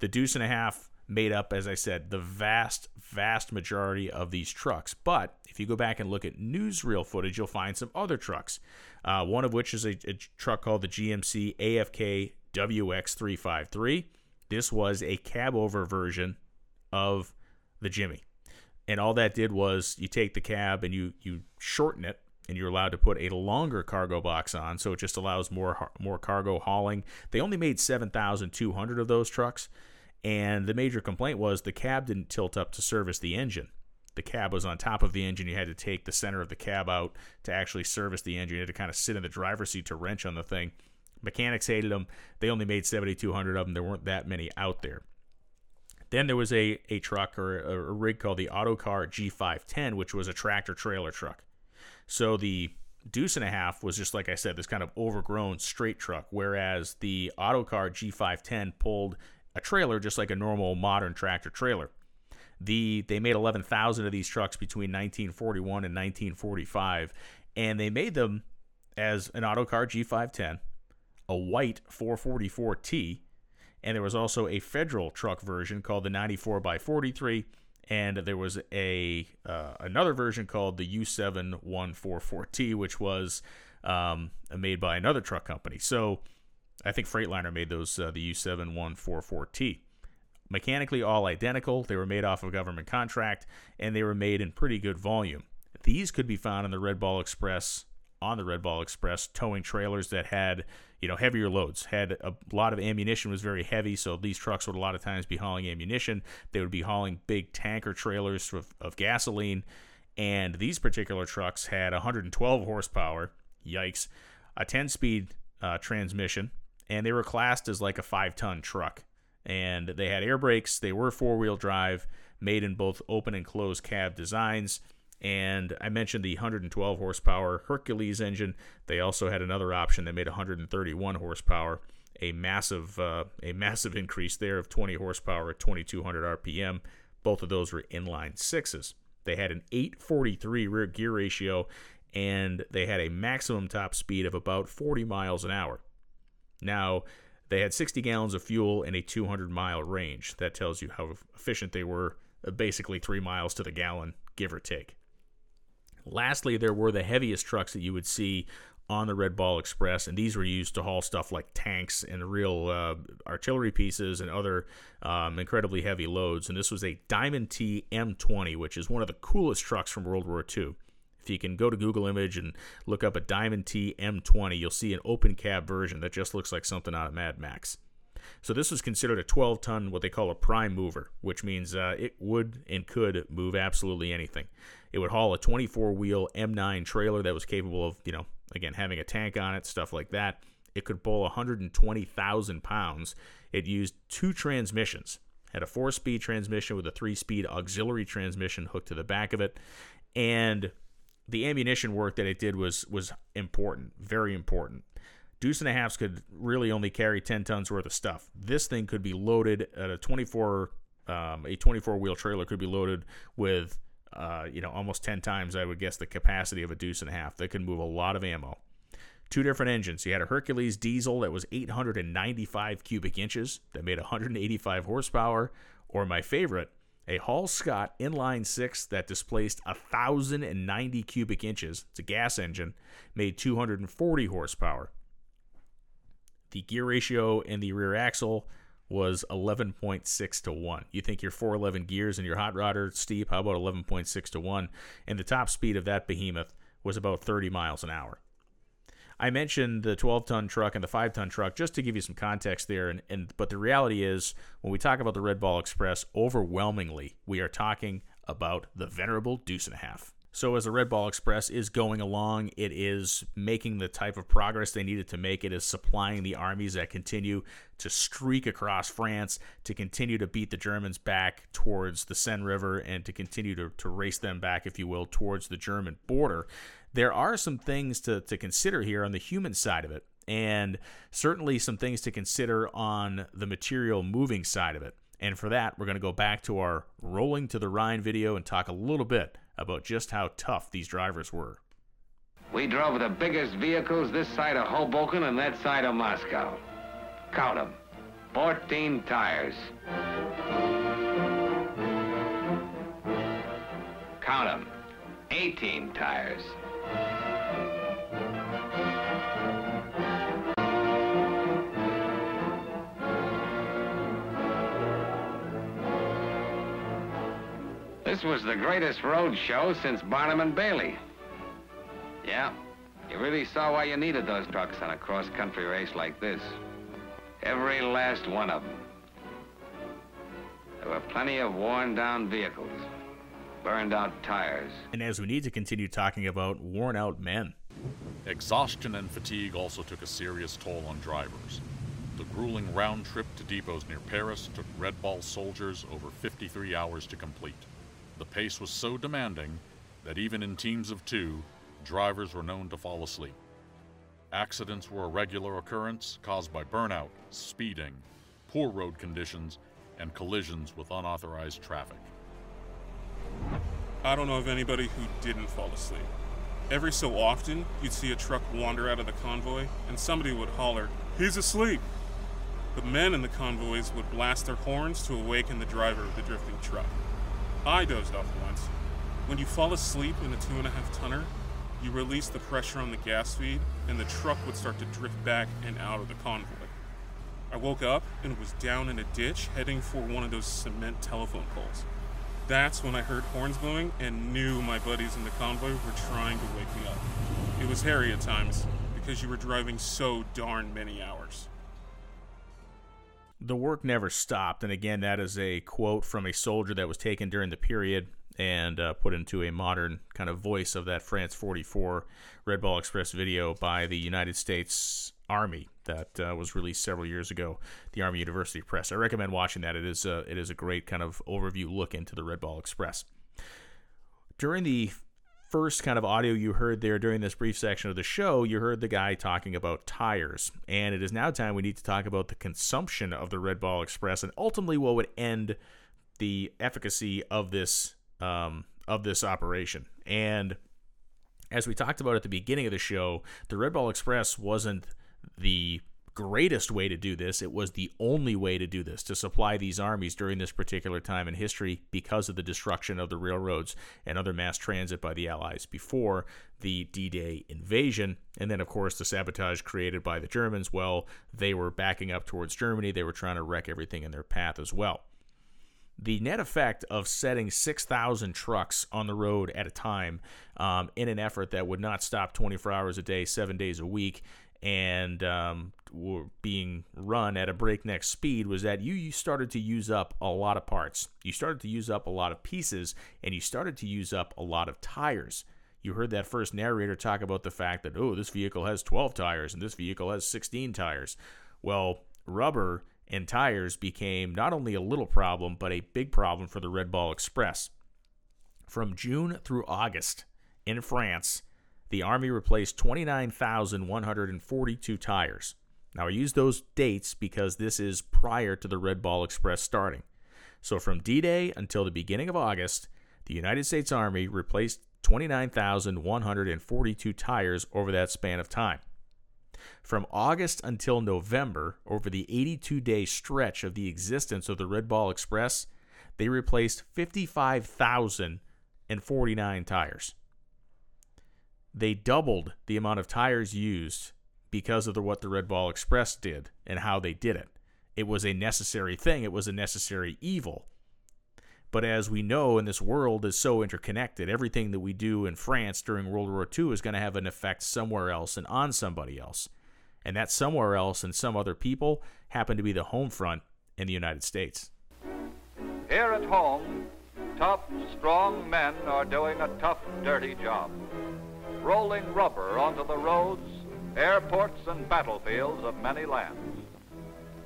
The deuce and a half made up, as I said, the vast, vast majority of these trucks. But if you go back and look at newsreel footage, you'll find some other trucks, uh, one of which is a, a truck called the G M C A F K W X three fifty-three. This was a cab-over version of the Jimmy. And all that did was you take the cab and you you shorten it, and you're allowed to put a longer cargo box on, so it just allows more more cargo hauling. They only made seven thousand two hundred of those trucks, and the major complaint was the cab didn't tilt up to service the engine. The cab was on top of the engine. You had to take the center of the cab out to actually service the engine. You had to kind of sit in the driver's seat to wrench on the thing. Mechanics hated them. They only made seven thousand two hundred of them. There weren't that many out there. Then there was a, a truck or a, a rig called the Autocar G five ten, which was a tractor-trailer truck. So the deuce and a half was just, like I said, this kind of overgrown straight truck, whereas the Autocar G five ten pulled a trailer just like a normal modern tractor-trailer. The They made eleven thousand of these trucks between nineteen forty-one and nineteen forty-five, and they made them as an Autocar G five ten, a white four forty-four T, and there was also a federal truck version called the ninety-four by forty-three, and there was a uh, another version called the U seven one forty-four T, which was um, made by another truck company. So I think Freightliner made those, uh, the U seven one forty-four T. Mechanically all identical. They were made off of government contract, and they were made in pretty good volume. These could be found on the Red Ball Express, on the Red Ball Express, towing trailers that had, you know, heavier loads, had a lot of ammunition, was very heavy, so these trucks would a lot of times be hauling ammunition. They would be hauling big tanker trailers of, of gasoline, and these particular trucks had one hundred twelve horsepower, yikes, a ten-speed uh, transmission, and they were classed as like a five-ton truck. And they had air brakes, they were four-wheel drive, made in both open and closed cab designs. And I mentioned the one hundred twelve horsepower Hercules engine. They also had another option that made one hundred thirty-one horsepower, a massive uh, a massive increase there of twenty horsepower at twenty-two hundred R P M. Both of those were inline sixes. They had an eight forty-three rear gear ratio, and they had a maximum top speed of about forty miles an hour. Now, they had sixty gallons of fuel in a two hundred mile range. That tells you how efficient they were, uh, basically three miles to the gallon, give or take. Lastly, there were the heaviest trucks that you would see on the Red Ball Express, and these were used to haul stuff like tanks and real uh, artillery pieces and other um, incredibly heavy loads. And this was a Diamond T M twenty, which is one of the coolest trucks from World War Two. If you can go to Google Image and look up a Diamond T M twenty, you'll see an open cab version that just looks like something out of Mad Max. So this was considered a twelve-ton, what they call a prime mover, which means uh, it would and could move absolutely anything. It would haul a twenty-four-wheel M nine trailer that was capable of, you know, again, having a tank on it, stuff like that. It could pull one hundred twenty thousand pounds. It used two transmissions. Had a four-speed transmission with a three-speed auxiliary transmission hooked to the back of it. And the ammunition work that it did was was important, very important. Deuce and a halfs could really only carry ten tons worth of stuff. This thing could be loaded at a twenty-four, um, a twenty-four-wheel trailer could be loaded with, uh, you know, almost ten times, I would guess, the capacity of a deuce and a half. That could move a lot of ammo. Two different engines. You had a Hercules diesel that was eight hundred ninety-five cubic inches that made one hundred eighty-five horsepower, or my favorite, a Hall-Scott inline six that displaced one thousand ninety cubic inches. It's a gas engine, made two hundred forty horsepower. The gear ratio in the rear axle was eleven point six to one. You think your four eleven gears and your hot rod are steep? How about eleven point six to one? And the top speed of that behemoth was about thirty miles an hour. I mentioned the twelve-ton truck and the five-ton truck just to give you some context there. And, and but the reality is, when we talk about the Red Ball Express, overwhelmingly, we are talking about the venerable deuce and a half. So as the Red Ball Express is going along, it is making the type of progress they needed to make. It is supplying the armies that continue to streak across France, to continue to beat the Germans back towards the Seine River, and to continue to, to race them back, if you will, towards the German border. There are some things to, to consider here on the human side of it, and certainly some things to consider on the material moving side of it. And for that, we're going to go back to our Rolling to the Rhine video and talk a little bit about just how tough these drivers were. We drove the biggest vehicles this side of Hoboken and that side of Moscow. Count them, fourteen tires. Count them, eighteen tires. This was the greatest road show since Barnum and Bailey. Yeah, you really saw why you needed those trucks on a cross-country race like this. Every last one of them. There were plenty of worn-down vehicles, burned-out tires. And as we need to continue talking about worn-out men. Exhaustion and fatigue also took a serious toll on drivers. The grueling round trip to depots near Paris took Red Ball soldiers over fifty-three hours to complete. The pace was so demanding that even in teams of two, drivers were known to fall asleep. Accidents were a regular occurrence caused by burnout, speeding, poor road conditions, and collisions with unauthorized traffic. I don't know of anybody who didn't fall asleep. Every so often, you'd see a truck wander out of the convoy and somebody would holler, "He's asleep!" The men in the convoys would blast their horns to awaken the driver of the drifting truck. I dozed off once. When you fall asleep in a two and a half tonner, you release the pressure on the gas feed and the truck would start to drift back and out of the convoy. I woke up and was down in a ditch heading for one of those cement telephone poles. That's when I heard horns blowing and knew my buddies in the convoy were trying to wake me up. It was hairy at times because you were driving so darn many hours. The work never stopped, and again, that is a quote from a soldier that was taken during the period and uh, put into a modern kind of voice of that France forty-four Red Ball Express video by the United States Army that uh, was released several years ago, the Army University Press. I recommend watching that. It is a, it is a great kind of overview look into the Red Ball Express. During the first kind of audio you heard there during this brief section of the show, you heard the guy talking about tires. And it is now time we need to talk about the consumption of the Red Ball Express and ultimately what would end the efficacy of this um, of this operation. And as we talked about at the beginning of the show, the Red Ball Express wasn't the greatest way to do this. It was the only way to do this, to supply these armies during this particular time in history because of the destruction of the railroads and other mass transit by the Allies before the D-Day invasion. And then, of course, the sabotage created by the Germans. Well, they were backing up towards Germany. They were trying to wreck everything in their path as well. The net effect of setting six thousand trucks on the road at a time um, in an effort that would not stop twenty-four hours a day, seven days a week, and um, were being run at a breakneck speed was that you, you started to use up a lot of parts. You started to use up a lot of pieces, and you started to use up a lot of tires. You heard that first narrator talk about the fact that, oh, this vehicle has twelve tires, and this vehicle has sixteen tires. Well, rubber and tires became not only a little problem, but a big problem for the Red Ball Express. From June through August in France, the Army replaced twenty-nine thousand one hundred forty-two tires. Now, I use those dates because this is prior to the Red Ball Express starting. So from D-Day until the beginning of August, the United States Army replaced twenty-nine thousand one hundred forty-two tires over that span of time. From August until November, over the eighty-two day stretch of the existence of the Red Ball Express, they replaced fifty-five thousand forty-nine tires. They doubled the amount of tires used because of the, what the Red Ball Express did and how they did it. It was a necessary thing. It was a necessary evil. But as we know, and this world is so interconnected, everything that we do in France during World War Two is going to have an effect somewhere else and on somebody else. And that somewhere else and some other people happen to be the home front in the United States. Here at home, tough, strong men are doing a tough, dirty job. Rolling rubber onto the roads, airports, and battlefields of many lands.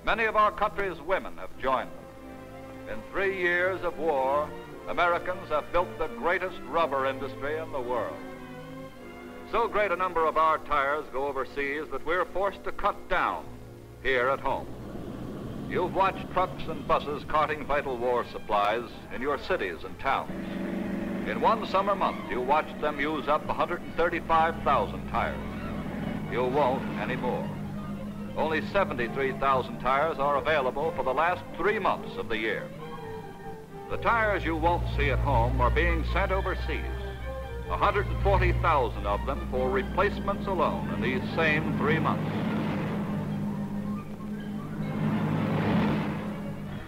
Many of our country's women have joined them. In three years of war, Americans have built the greatest rubber industry in the world. So great a number of our tires go overseas that we're forced to cut down here at home. You've watched trucks and buses carting vital war supplies in your cities and towns. In one summer month, you watched them use up one hundred thirty-five thousand tires. You won't anymore. Only seventy-three thousand tires are available for the last three months of the year. The tires you won't see at home are being sent overseas, one hundred forty thousand of them for replacements alone in these same three months.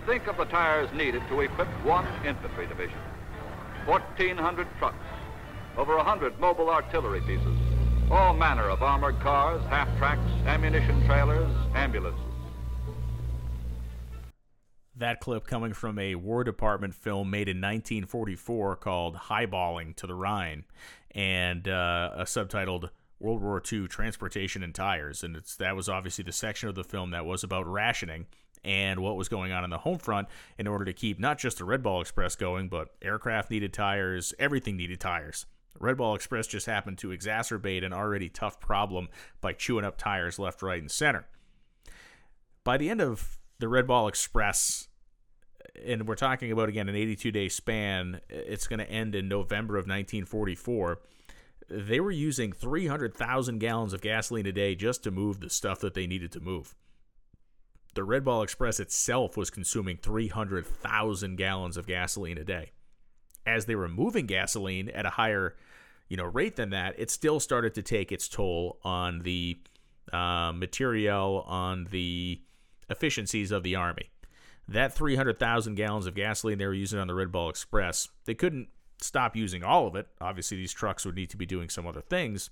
Think of the tires needed to equip one infantry division, fourteen hundred trucks, over one hundred mobile artillery pieces, all manner of armored cars, half-tracks, ammunition trailers, ambulances. That clip coming from a War Department film made in nineteen forty-four called Highballing to the Rhine, and uh, subtitled World War Two Transportation and Tires. And it's, that was obviously the section of the film that was about rationing and what was going on in the home front in order to keep not just the Red Ball Express going, but aircraft needed tires, everything needed tires. Red Ball Express just happened to exacerbate an already tough problem by chewing up tires left, right, and center. By the end of the Red Ball Express, and we're talking about, again, an eighty-two day span, it's going to end in November of nineteen forty-four, they were using three hundred thousand gallons of gasoline a day just to move the stuff that they needed to move. The Red Ball Express itself was consuming three hundred thousand gallons of gasoline a day. As they were moving gasoline at a higher, you know, rate than that, it still started to take its toll on the uh, materiel, on the efficiencies of the Army. That three hundred thousand gallons of gasoline they were using on the Red Ball Express, they couldn't stop using all of it. Obviously, these trucks would need to be doing some other things.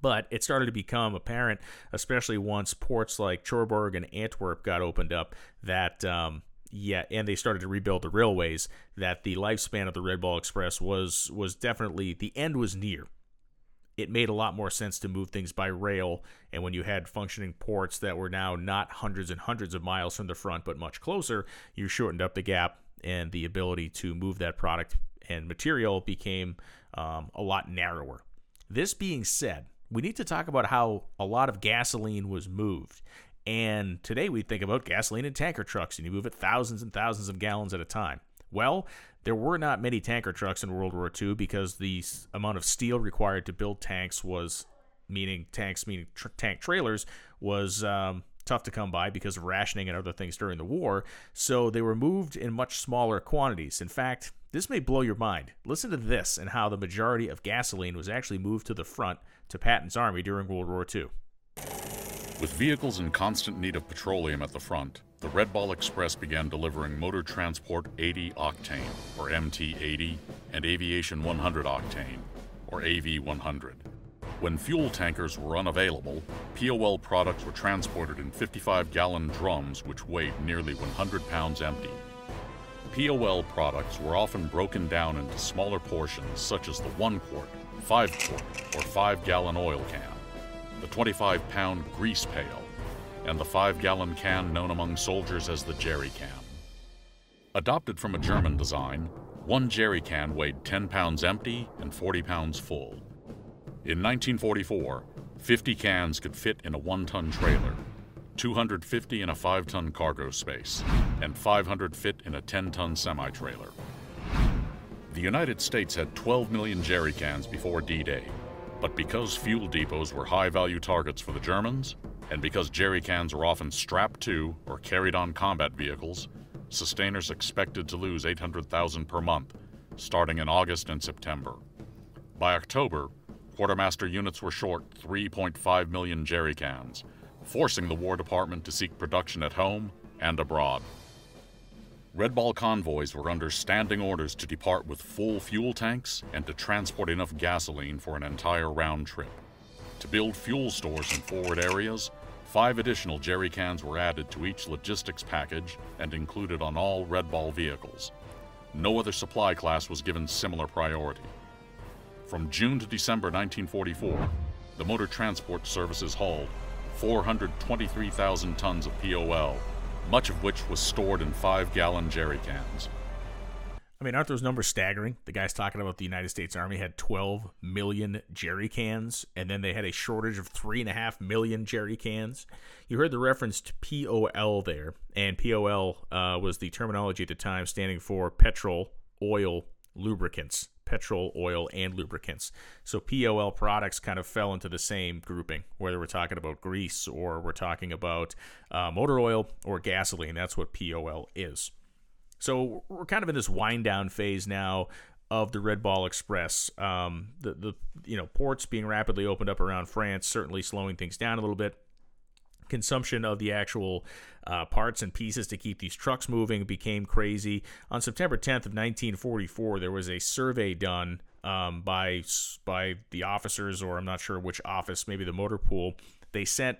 But it started to become apparent, especially once ports like Cherbourg and Antwerp got opened up, that... Um, Yeah, and they started to rebuild the railways, that the lifespan of the Red Ball Express was was definitely, the end was near. It made a lot more sense to move things by rail, and when you had functioning ports that were now not hundreds and hundreds of miles from the front, but much closer, you shortened up the gap, and the ability to move that product and material became um, a lot narrower. This being said, we need to talk about how a lot of gasoline was moved. And today we think about gasoline in tanker trucks, and you move it thousands and thousands of gallons at a time. Well, there were not many tanker trucks in World War Two because the amount of steel required to build tanks was, meaning tanks, meaning tr- tank trailers, was um, tough to come by because of rationing and other things during the war, so they were moved in much smaller quantities. In fact, this may blow your mind. Listen to this and how the majority of gasoline was actually moved to the front to Patton's Army during World War Two. With vehicles in constant need of petroleum at the front, the Red Ball Express began delivering Motor Transport eighty Octane, or M T eighty, and Aviation one hundred Octane, or A V one hundred. When fuel tankers were unavailable, P O L products were transported in fifty-five gallon drums which weighed nearly one hundred pounds empty. P O L products were often broken down into smaller portions such as the one-quart, five-quart, or five-gallon oil can, the twenty-five pound grease pail, and the five gallon can known among soldiers as the jerry can. Adopted from a German design, one jerry can weighed ten pounds empty and forty pounds full. In nineteen forty-four, fifty cans could fit in a one-ton trailer, two hundred fifty in a five-ton cargo space, and five hundred fit in a ten-ton semi-trailer. The United States had twelve million jerry cans before D-Day, but because fuel depots were high-value targets for the Germans, and because jerry cans were often strapped to or carried on combat vehicles, sustainers expected to lose eight hundred thousand per month, starting in August and September. By October, quartermaster units were short three point five million jerry cans, forcing the War Department to seek production at home and abroad. Red Ball convoys were under standing orders to depart with full fuel tanks and to transport enough gasoline for an entire round trip. To build fuel stores in forward areas, five additional jerry cans were added to each logistics package and included on all Red Ball vehicles. No other supply class was given similar priority. From June to December nineteen forty-four, the Motor Transport Services hauled four hundred twenty-three thousand tons of P O L, much of which was stored in five-gallon jerry cans. I mean, aren't those numbers staggering? The guy's talking about the United States Army had twelve million jerry cans, and then they had a shortage of three point five million jerry cans. You heard the reference to P O L there, and P O L uh, was the terminology at the time standing for petrol, oil, lubricants. petrol, oil, and lubricants. So P O L products kind of fell into the same grouping, whether we're talking about grease or we're talking about uh, motor oil or gasoline. That's what P O L is. So we're kind of in this wind-down phase now of the Red Ball Express. Um, the, the you know ports being rapidly opened up around France, certainly slowing things down a little bit. Consumption of the actual uh, parts and pieces to keep these trucks moving became crazy. On September tenth of nineteen forty-four, there was a survey done um, by by the officers, or I'm not sure which office, maybe the motor pool. They sent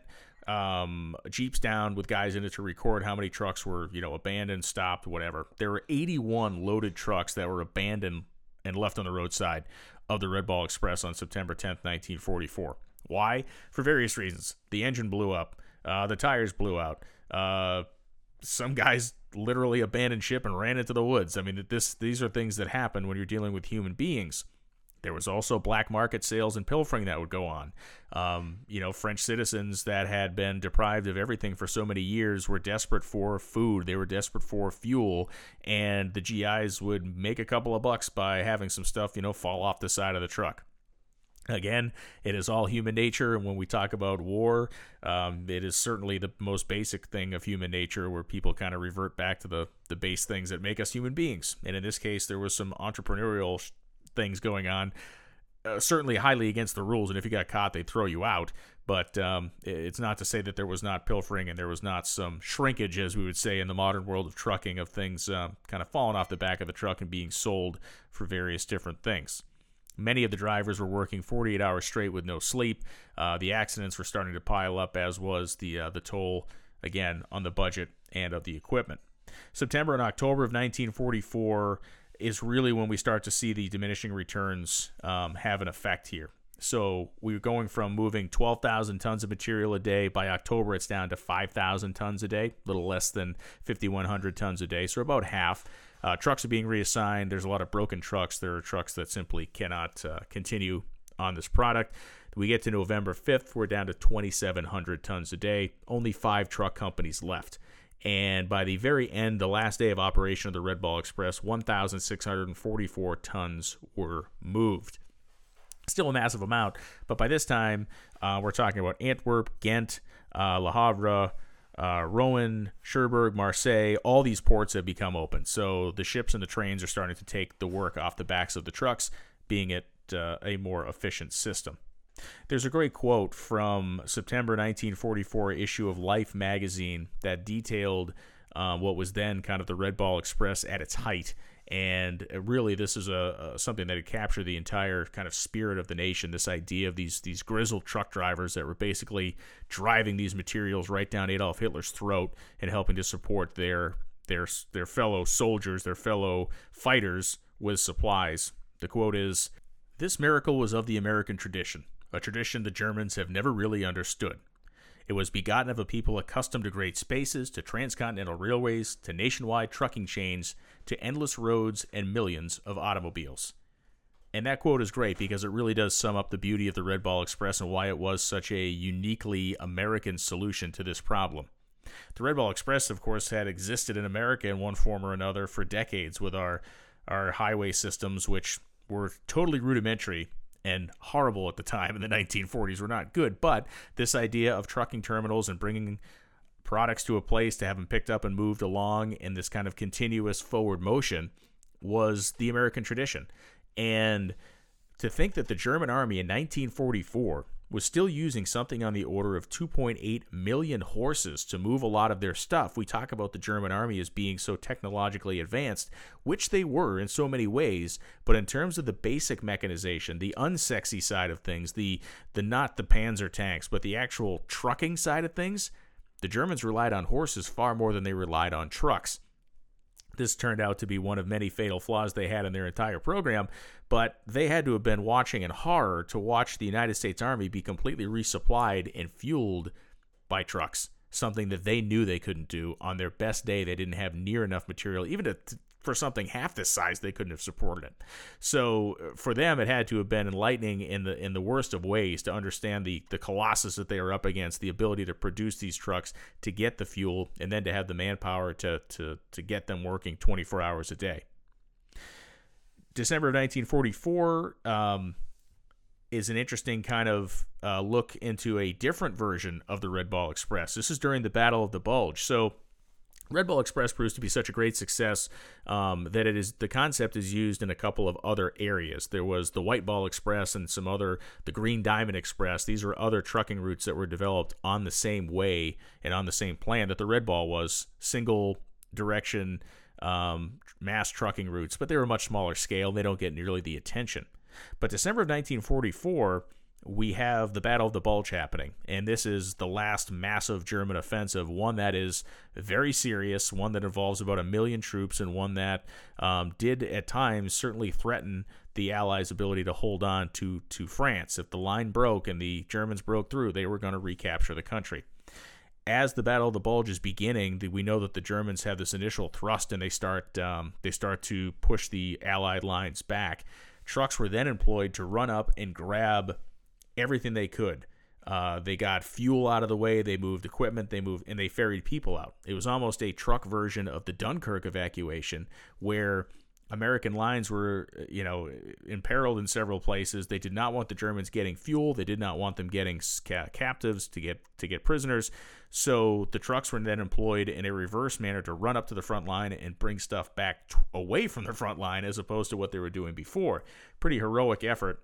um, jeeps down with guys in it to record how many trucks were, you know, abandoned, stopped, whatever. There were eighty-one loaded trucks that were abandoned and left on the roadside of the Red Ball Express on September tenth, nineteen forty-four. Why? For various reasons. The engine blew up. Uh, the tires blew out. Uh, some guys literally abandoned ship and ran into the woods. I mean, this these are things that happen when you're dealing with human beings. There was also black market sales and pilfering that would go on. Um, you know, French citizens that had been deprived of everything for so many years were desperate for food. They were desperate for fuel, and the G Is would make a couple of bucks by having some stuff, you know, fall off the side of the truck. Again, it is all human nature, and when we talk about war, um, it is certainly the most basic thing of human nature where people kind of revert back to the, the base things that make us human beings. And in this case, there was some entrepreneurial sh- things going on, uh, certainly highly against the rules, and if you got caught, they'd throw you out. But um, it's not to say that there was not pilfering and there was not some shrinkage, as we would say in the modern world of trucking, of things uh, kind of falling off the back of the truck and being sold for various different things. Many of the drivers were working forty-eight hours straight with no sleep. Uh, the accidents were starting to pile up, as was the uh, the toll, again, on the budget and of the equipment. September and October of nineteen forty-four is really when we start to see the diminishing returns um, have an effect here. So we were going from moving twelve thousand tons of material a day. By October, it's down to five thousand tons a day, a little less than fifty-one hundred tons a day, so about half. Uh, trucks are being reassigned. There's a lot of broken trucks. There are trucks that simply cannot uh, continue on this product. We get to November fifth. We're down to twenty-seven hundred tons a day. Only five truck companies left. And by the very end, the last day of operation of the Red Ball Express, one thousand six hundred forty-four tons were moved. Still a massive amount, but by this time, uh, we're talking about Antwerp, Ghent, uh, Le Havre, uh, Rouen, Cherbourg, Marseille, all these ports have become open. So the ships and the trains are starting to take the work off the backs of the trucks, being it uh, a more efficient system. There's a great quote from September nineteen forty-four issue of Life magazine that detailed uh, what was then kind of the Red Ball Express at its height. And really, this is a, a something that had captured the entire kind of spirit of the nation, this idea of these these grizzled truck drivers that were basically driving these materials right down Adolf Hitler's throat and helping to support their their their fellow soldiers, their fellow fighters with supplies. The quote is, "This miracle was of the American tradition, a tradition the Germans have never really understood. It was begotten of a people accustomed to great spaces, to transcontinental railways, to nationwide trucking chains, to endless roads and millions of automobiles." And that quote is great because it really does sum up the beauty of the Red Ball Express and why it was such a uniquely American solution to this problem. The Red Ball Express, of course, had existed in America in one form or another for decades with our, our highway systems, which were totally rudimentary and horrible at the time. In the nineteen forties were not good, but this idea of trucking terminals and bringing products to a place to have them picked up and moved along in this kind of continuous forward motion was the American tradition. And to think that the German army in nineteen forty-four was still using something on the order of two point eight million horses to move a lot of their stuff. We talk about the German army as being so technologically advanced, which they were in so many ways, but in terms of the basic mechanization, the unsexy side of things, the the not the panzer tanks, but the actual trucking side of things, the Germans relied on horses far more than they relied on trucks. This turned out to be one of many fatal flaws they had in their entire program, but they had to have been watching in horror to watch the United States Army be completely resupplied and fueled by trucks, something that they knew they couldn't do. On their best day, they didn't have near enough material. Even to, for something half this size, they couldn't have supported it. So for them, it had to have been enlightening in the in the worst of ways to understand the, the colossus that they were up against, the ability to produce these trucks, to get the fuel, and then to have the manpower to to, to get them working twenty-four hours a day. December of nineteen forty-four um, is an interesting kind of uh, look into a different version of the Red Ball Express. This is during the Battle of the Bulge. So Red Ball Express proves to be such a great success um, that it is the concept is used in a couple of other areas. There was the White Ball Express and some other, the Green Diamond Express. These were other trucking routes that were developed on the same way and on the same plan that the Red Ball was, single direction um, mass trucking routes, but they were much smaller scale. They don't get nearly the attention. But December of nineteen forty-four, we have the Battle of the Bulge happening, and this is the last massive German offensive, one that is very serious, one that involves about a million troops, and one that um, did at times certainly threaten the Allies' ability to hold on to, to France. If the line broke and the Germans broke through, they were going to recapture the country. As the Battle of the Bulge is beginning, we know that the Germans have this initial thrust, and they start um, they start to push the Allied lines back. Trucks were then employed to run up and grab everything they could. Uh, they got fuel out of the way, they moved equipment, they moved, and they ferried people out. It was almost a truck version of the Dunkirk evacuation, where American lines were, you know, imperiled in several places. They did not want the Germans getting fuel. They did not want them getting ca- captives to get to get prisoners. So the trucks were then employed in a reverse manner to run up to the front line and bring stuff back t- away from the front line, as opposed to what they were doing before. Pretty heroic effort.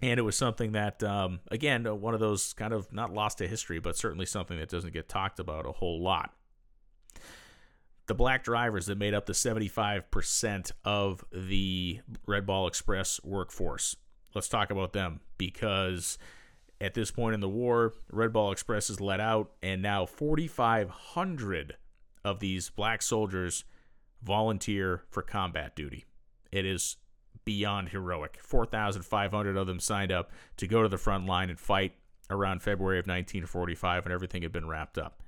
And it was something that, um, again, one of those kind of not lost to history, but certainly something that doesn't get talked about a whole lot. The black drivers that made up the seventy-five percent of the Red Ball Express workforce. Let's talk about them, because at this point in the war, Red Ball Express is let out, and now forty-five hundred of these black soldiers volunteer for combat duty. It is beyond heroic. four thousand five hundred of them signed up to go to the front line and fight around February of nineteen forty-five, when everything had been wrapped up.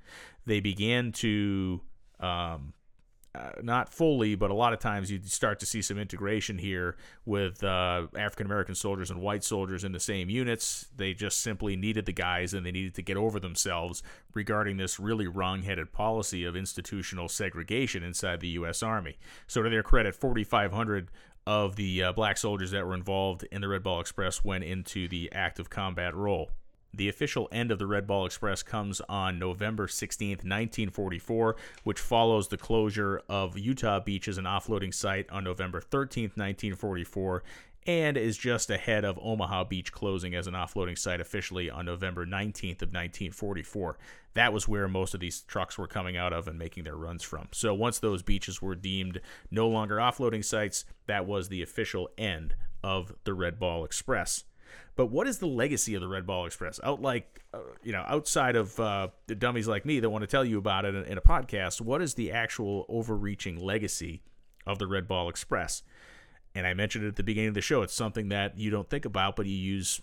They began to, um, uh, not fully, but a lot of times you'd start to see some integration here with uh, African-American soldiers and white soldiers in the same units. They just simply needed the guys, and they needed to get over themselves regarding this really wrong-headed policy of institutional segregation inside the U S. Army. So to their credit, forty-five hundred of the uh, black soldiers that were involved in the Red Ball Express went into the active combat role. The official end of the Red Ball Express comes on November sixteenth, nineteen forty-four, which follows the closure of Utah Beach as an offloading site on November thirteenth, nineteen forty-four, and is just ahead of Omaha Beach closing as an offloading site officially on November nineteenth of nineteen forty-four. That was where most of these trucks were coming out of and making their runs from. So once those beaches were deemed no longer offloading sites, that was the official end of the Red Ball Express. But what is the legacy of the Red Ball Express? Out like, uh, you know, outside of uh, the dummies like me that want to tell you about it in, in a podcast, what is the actual overreaching legacy of the Red Ball Express? And I mentioned it at the beginning of the show. It's something that you don't think about, but you use,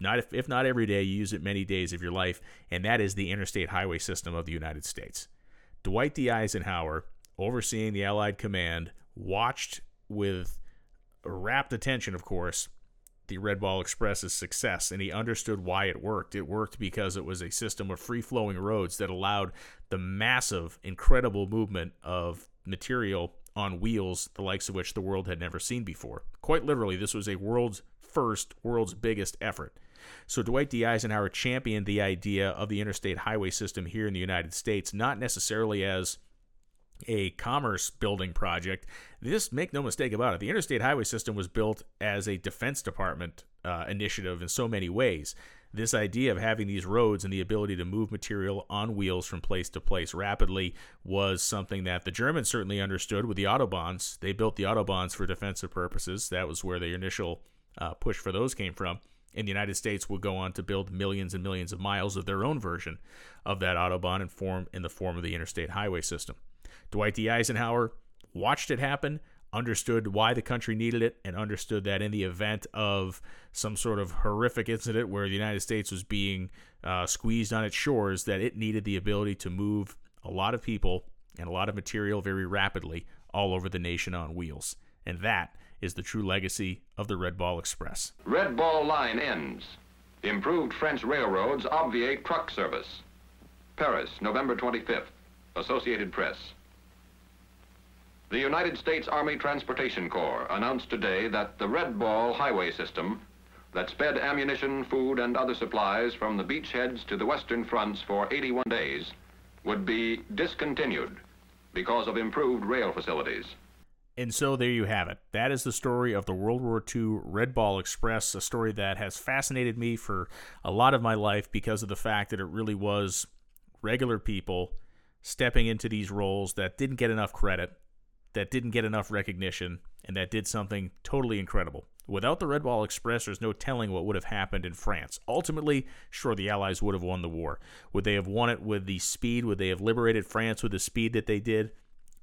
not if, if not every day, you use it many days of your life, and that is the interstate highway system of the United States. Dwight D. Eisenhower, overseeing the Allied command, watched with rapt attention, of course, the Red Ball Express's success, and he understood why it worked. It worked because it was a system of free-flowing roads that allowed the massive, incredible movement of material on wheels, the likes of which the world had never seen before. Quite literally, this was a world's first, world's biggest effort. So Dwight D. Eisenhower championed the idea of the interstate highway system here in the United States, not necessarily as a commerce building project. This, make no mistake about it, the interstate highway system was built as a Defense Department uh, initiative in so many ways. This idea of having these roads and the ability to move material on wheels from place to place rapidly was something that the Germans certainly understood with the autobahns. They built the autobahns for defensive purposes. That was where their initial uh, push for those came from. And the United States would go on to build millions and millions of miles of their own version of that autobahn in form in the form of the interstate highway system. Dwight D. Eisenhower watched it happen, understood why the country needed it, and understood that in the event of some sort of horrific incident where the United States was being uh, squeezed on its shores, that it needed the ability to move a lot of people and a lot of material very rapidly all over the nation on wheels. And that is the true legacy of the Red Ball Express. Red Ball line ends. Improved French railroads obviate truck service. Paris, November twenty-fifth. Associated Press. The United States Army Transportation Corps announced today that the Red Ball highway system that sped ammunition, food, and other supplies from the beachheads to the western fronts for eighty-one days would be discontinued because of improved rail facilities. And so there you have it. That is the story of the World War Two Red Ball Express, a story that has fascinated me for a lot of my life because of the fact that it really was regular people stepping into these roles that didn't get enough credit, that didn't get enough recognition, and that did something totally incredible. Without the Red Ball Express, there's no telling what would have happened in France. Ultimately, sure, the Allies would have won the war. Would they have won it with the speed? Would they have liberated France with the speed that they did?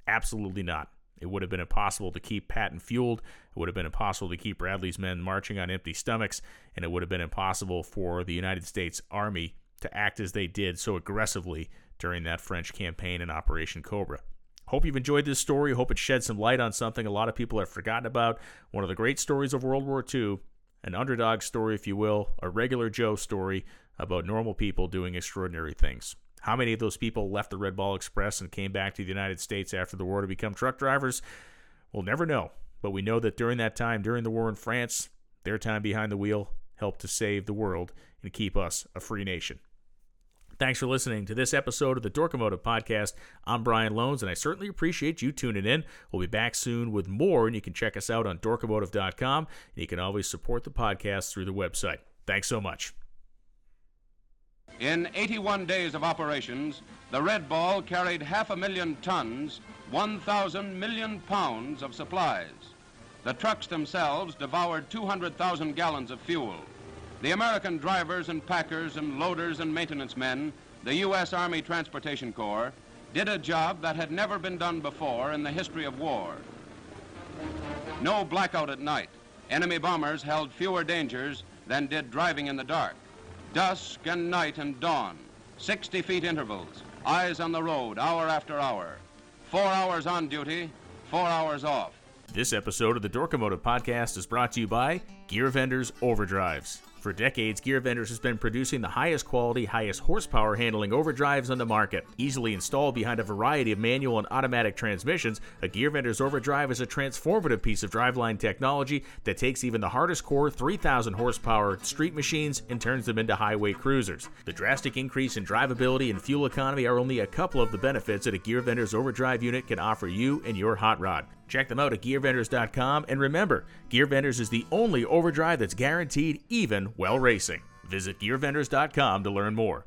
Absolutely not. It would have been impossible to keep Patton fueled. It would have been impossible to keep Bradley's men marching on empty stomachs. And it would have been impossible for the United States Army to act as they did so aggressively during that French campaign in Operation Cobra. Hope you've enjoyed this story. Hope it shed some light on something a lot of people have forgotten about. One of the great stories of World War Two, an underdog story, if you will, a regular Joe story about normal people doing extraordinary things. How many of those people left the Red Ball Express and came back to the United States after the war to become truck drivers? We'll never know. But we know that during that time, during the war in France, their time behind the wheel helped to save the world and keep us a free nation. Thanks for listening to this episode of the Dorkomotive Podcast. I'm Brian Lohnes, and I certainly appreciate you tuning in. We'll be back soon with more, and you can check us out on dorkomotive dot com, and you can always support the podcast through the website. Thanks so much. In eighty-one days of operations, the Red Ball carried half a million tons, one thousand million pounds of supplies. The trucks themselves devoured two hundred thousand gallons of fuel. The American drivers and packers and loaders and maintenance men, the U S Army Transportation Corps, did a job that had never been done before in the history of war. No blackout at night. Enemy bombers held fewer dangers than did driving in the dark. Dusk and night and dawn, sixty feet intervals, eyes on the road hour after hour. Four hours on duty, four hours off. This episode of the Dorkomotive Podcast is brought to you by Gear Vendors Overdrives. For decades, Gear Vendors has been producing the highest quality, highest horsepower handling overdrives on the market. Easily installed behind a variety of manual and automatic transmissions, a Gear Vendors overdrive is a transformative piece of driveline technology that takes even the hardest core three thousand horsepower street machines and turns them into highway cruisers. The drastic increase in drivability and fuel economy are only a couple of the benefits that a Gear Vendors overdrive unit can offer you and your hot rod. Check them out at gear vendors dot com, and remember, Gear Vendors is the only overdrive that's guaranteed even while racing. Visit gear vendors dot com to learn more.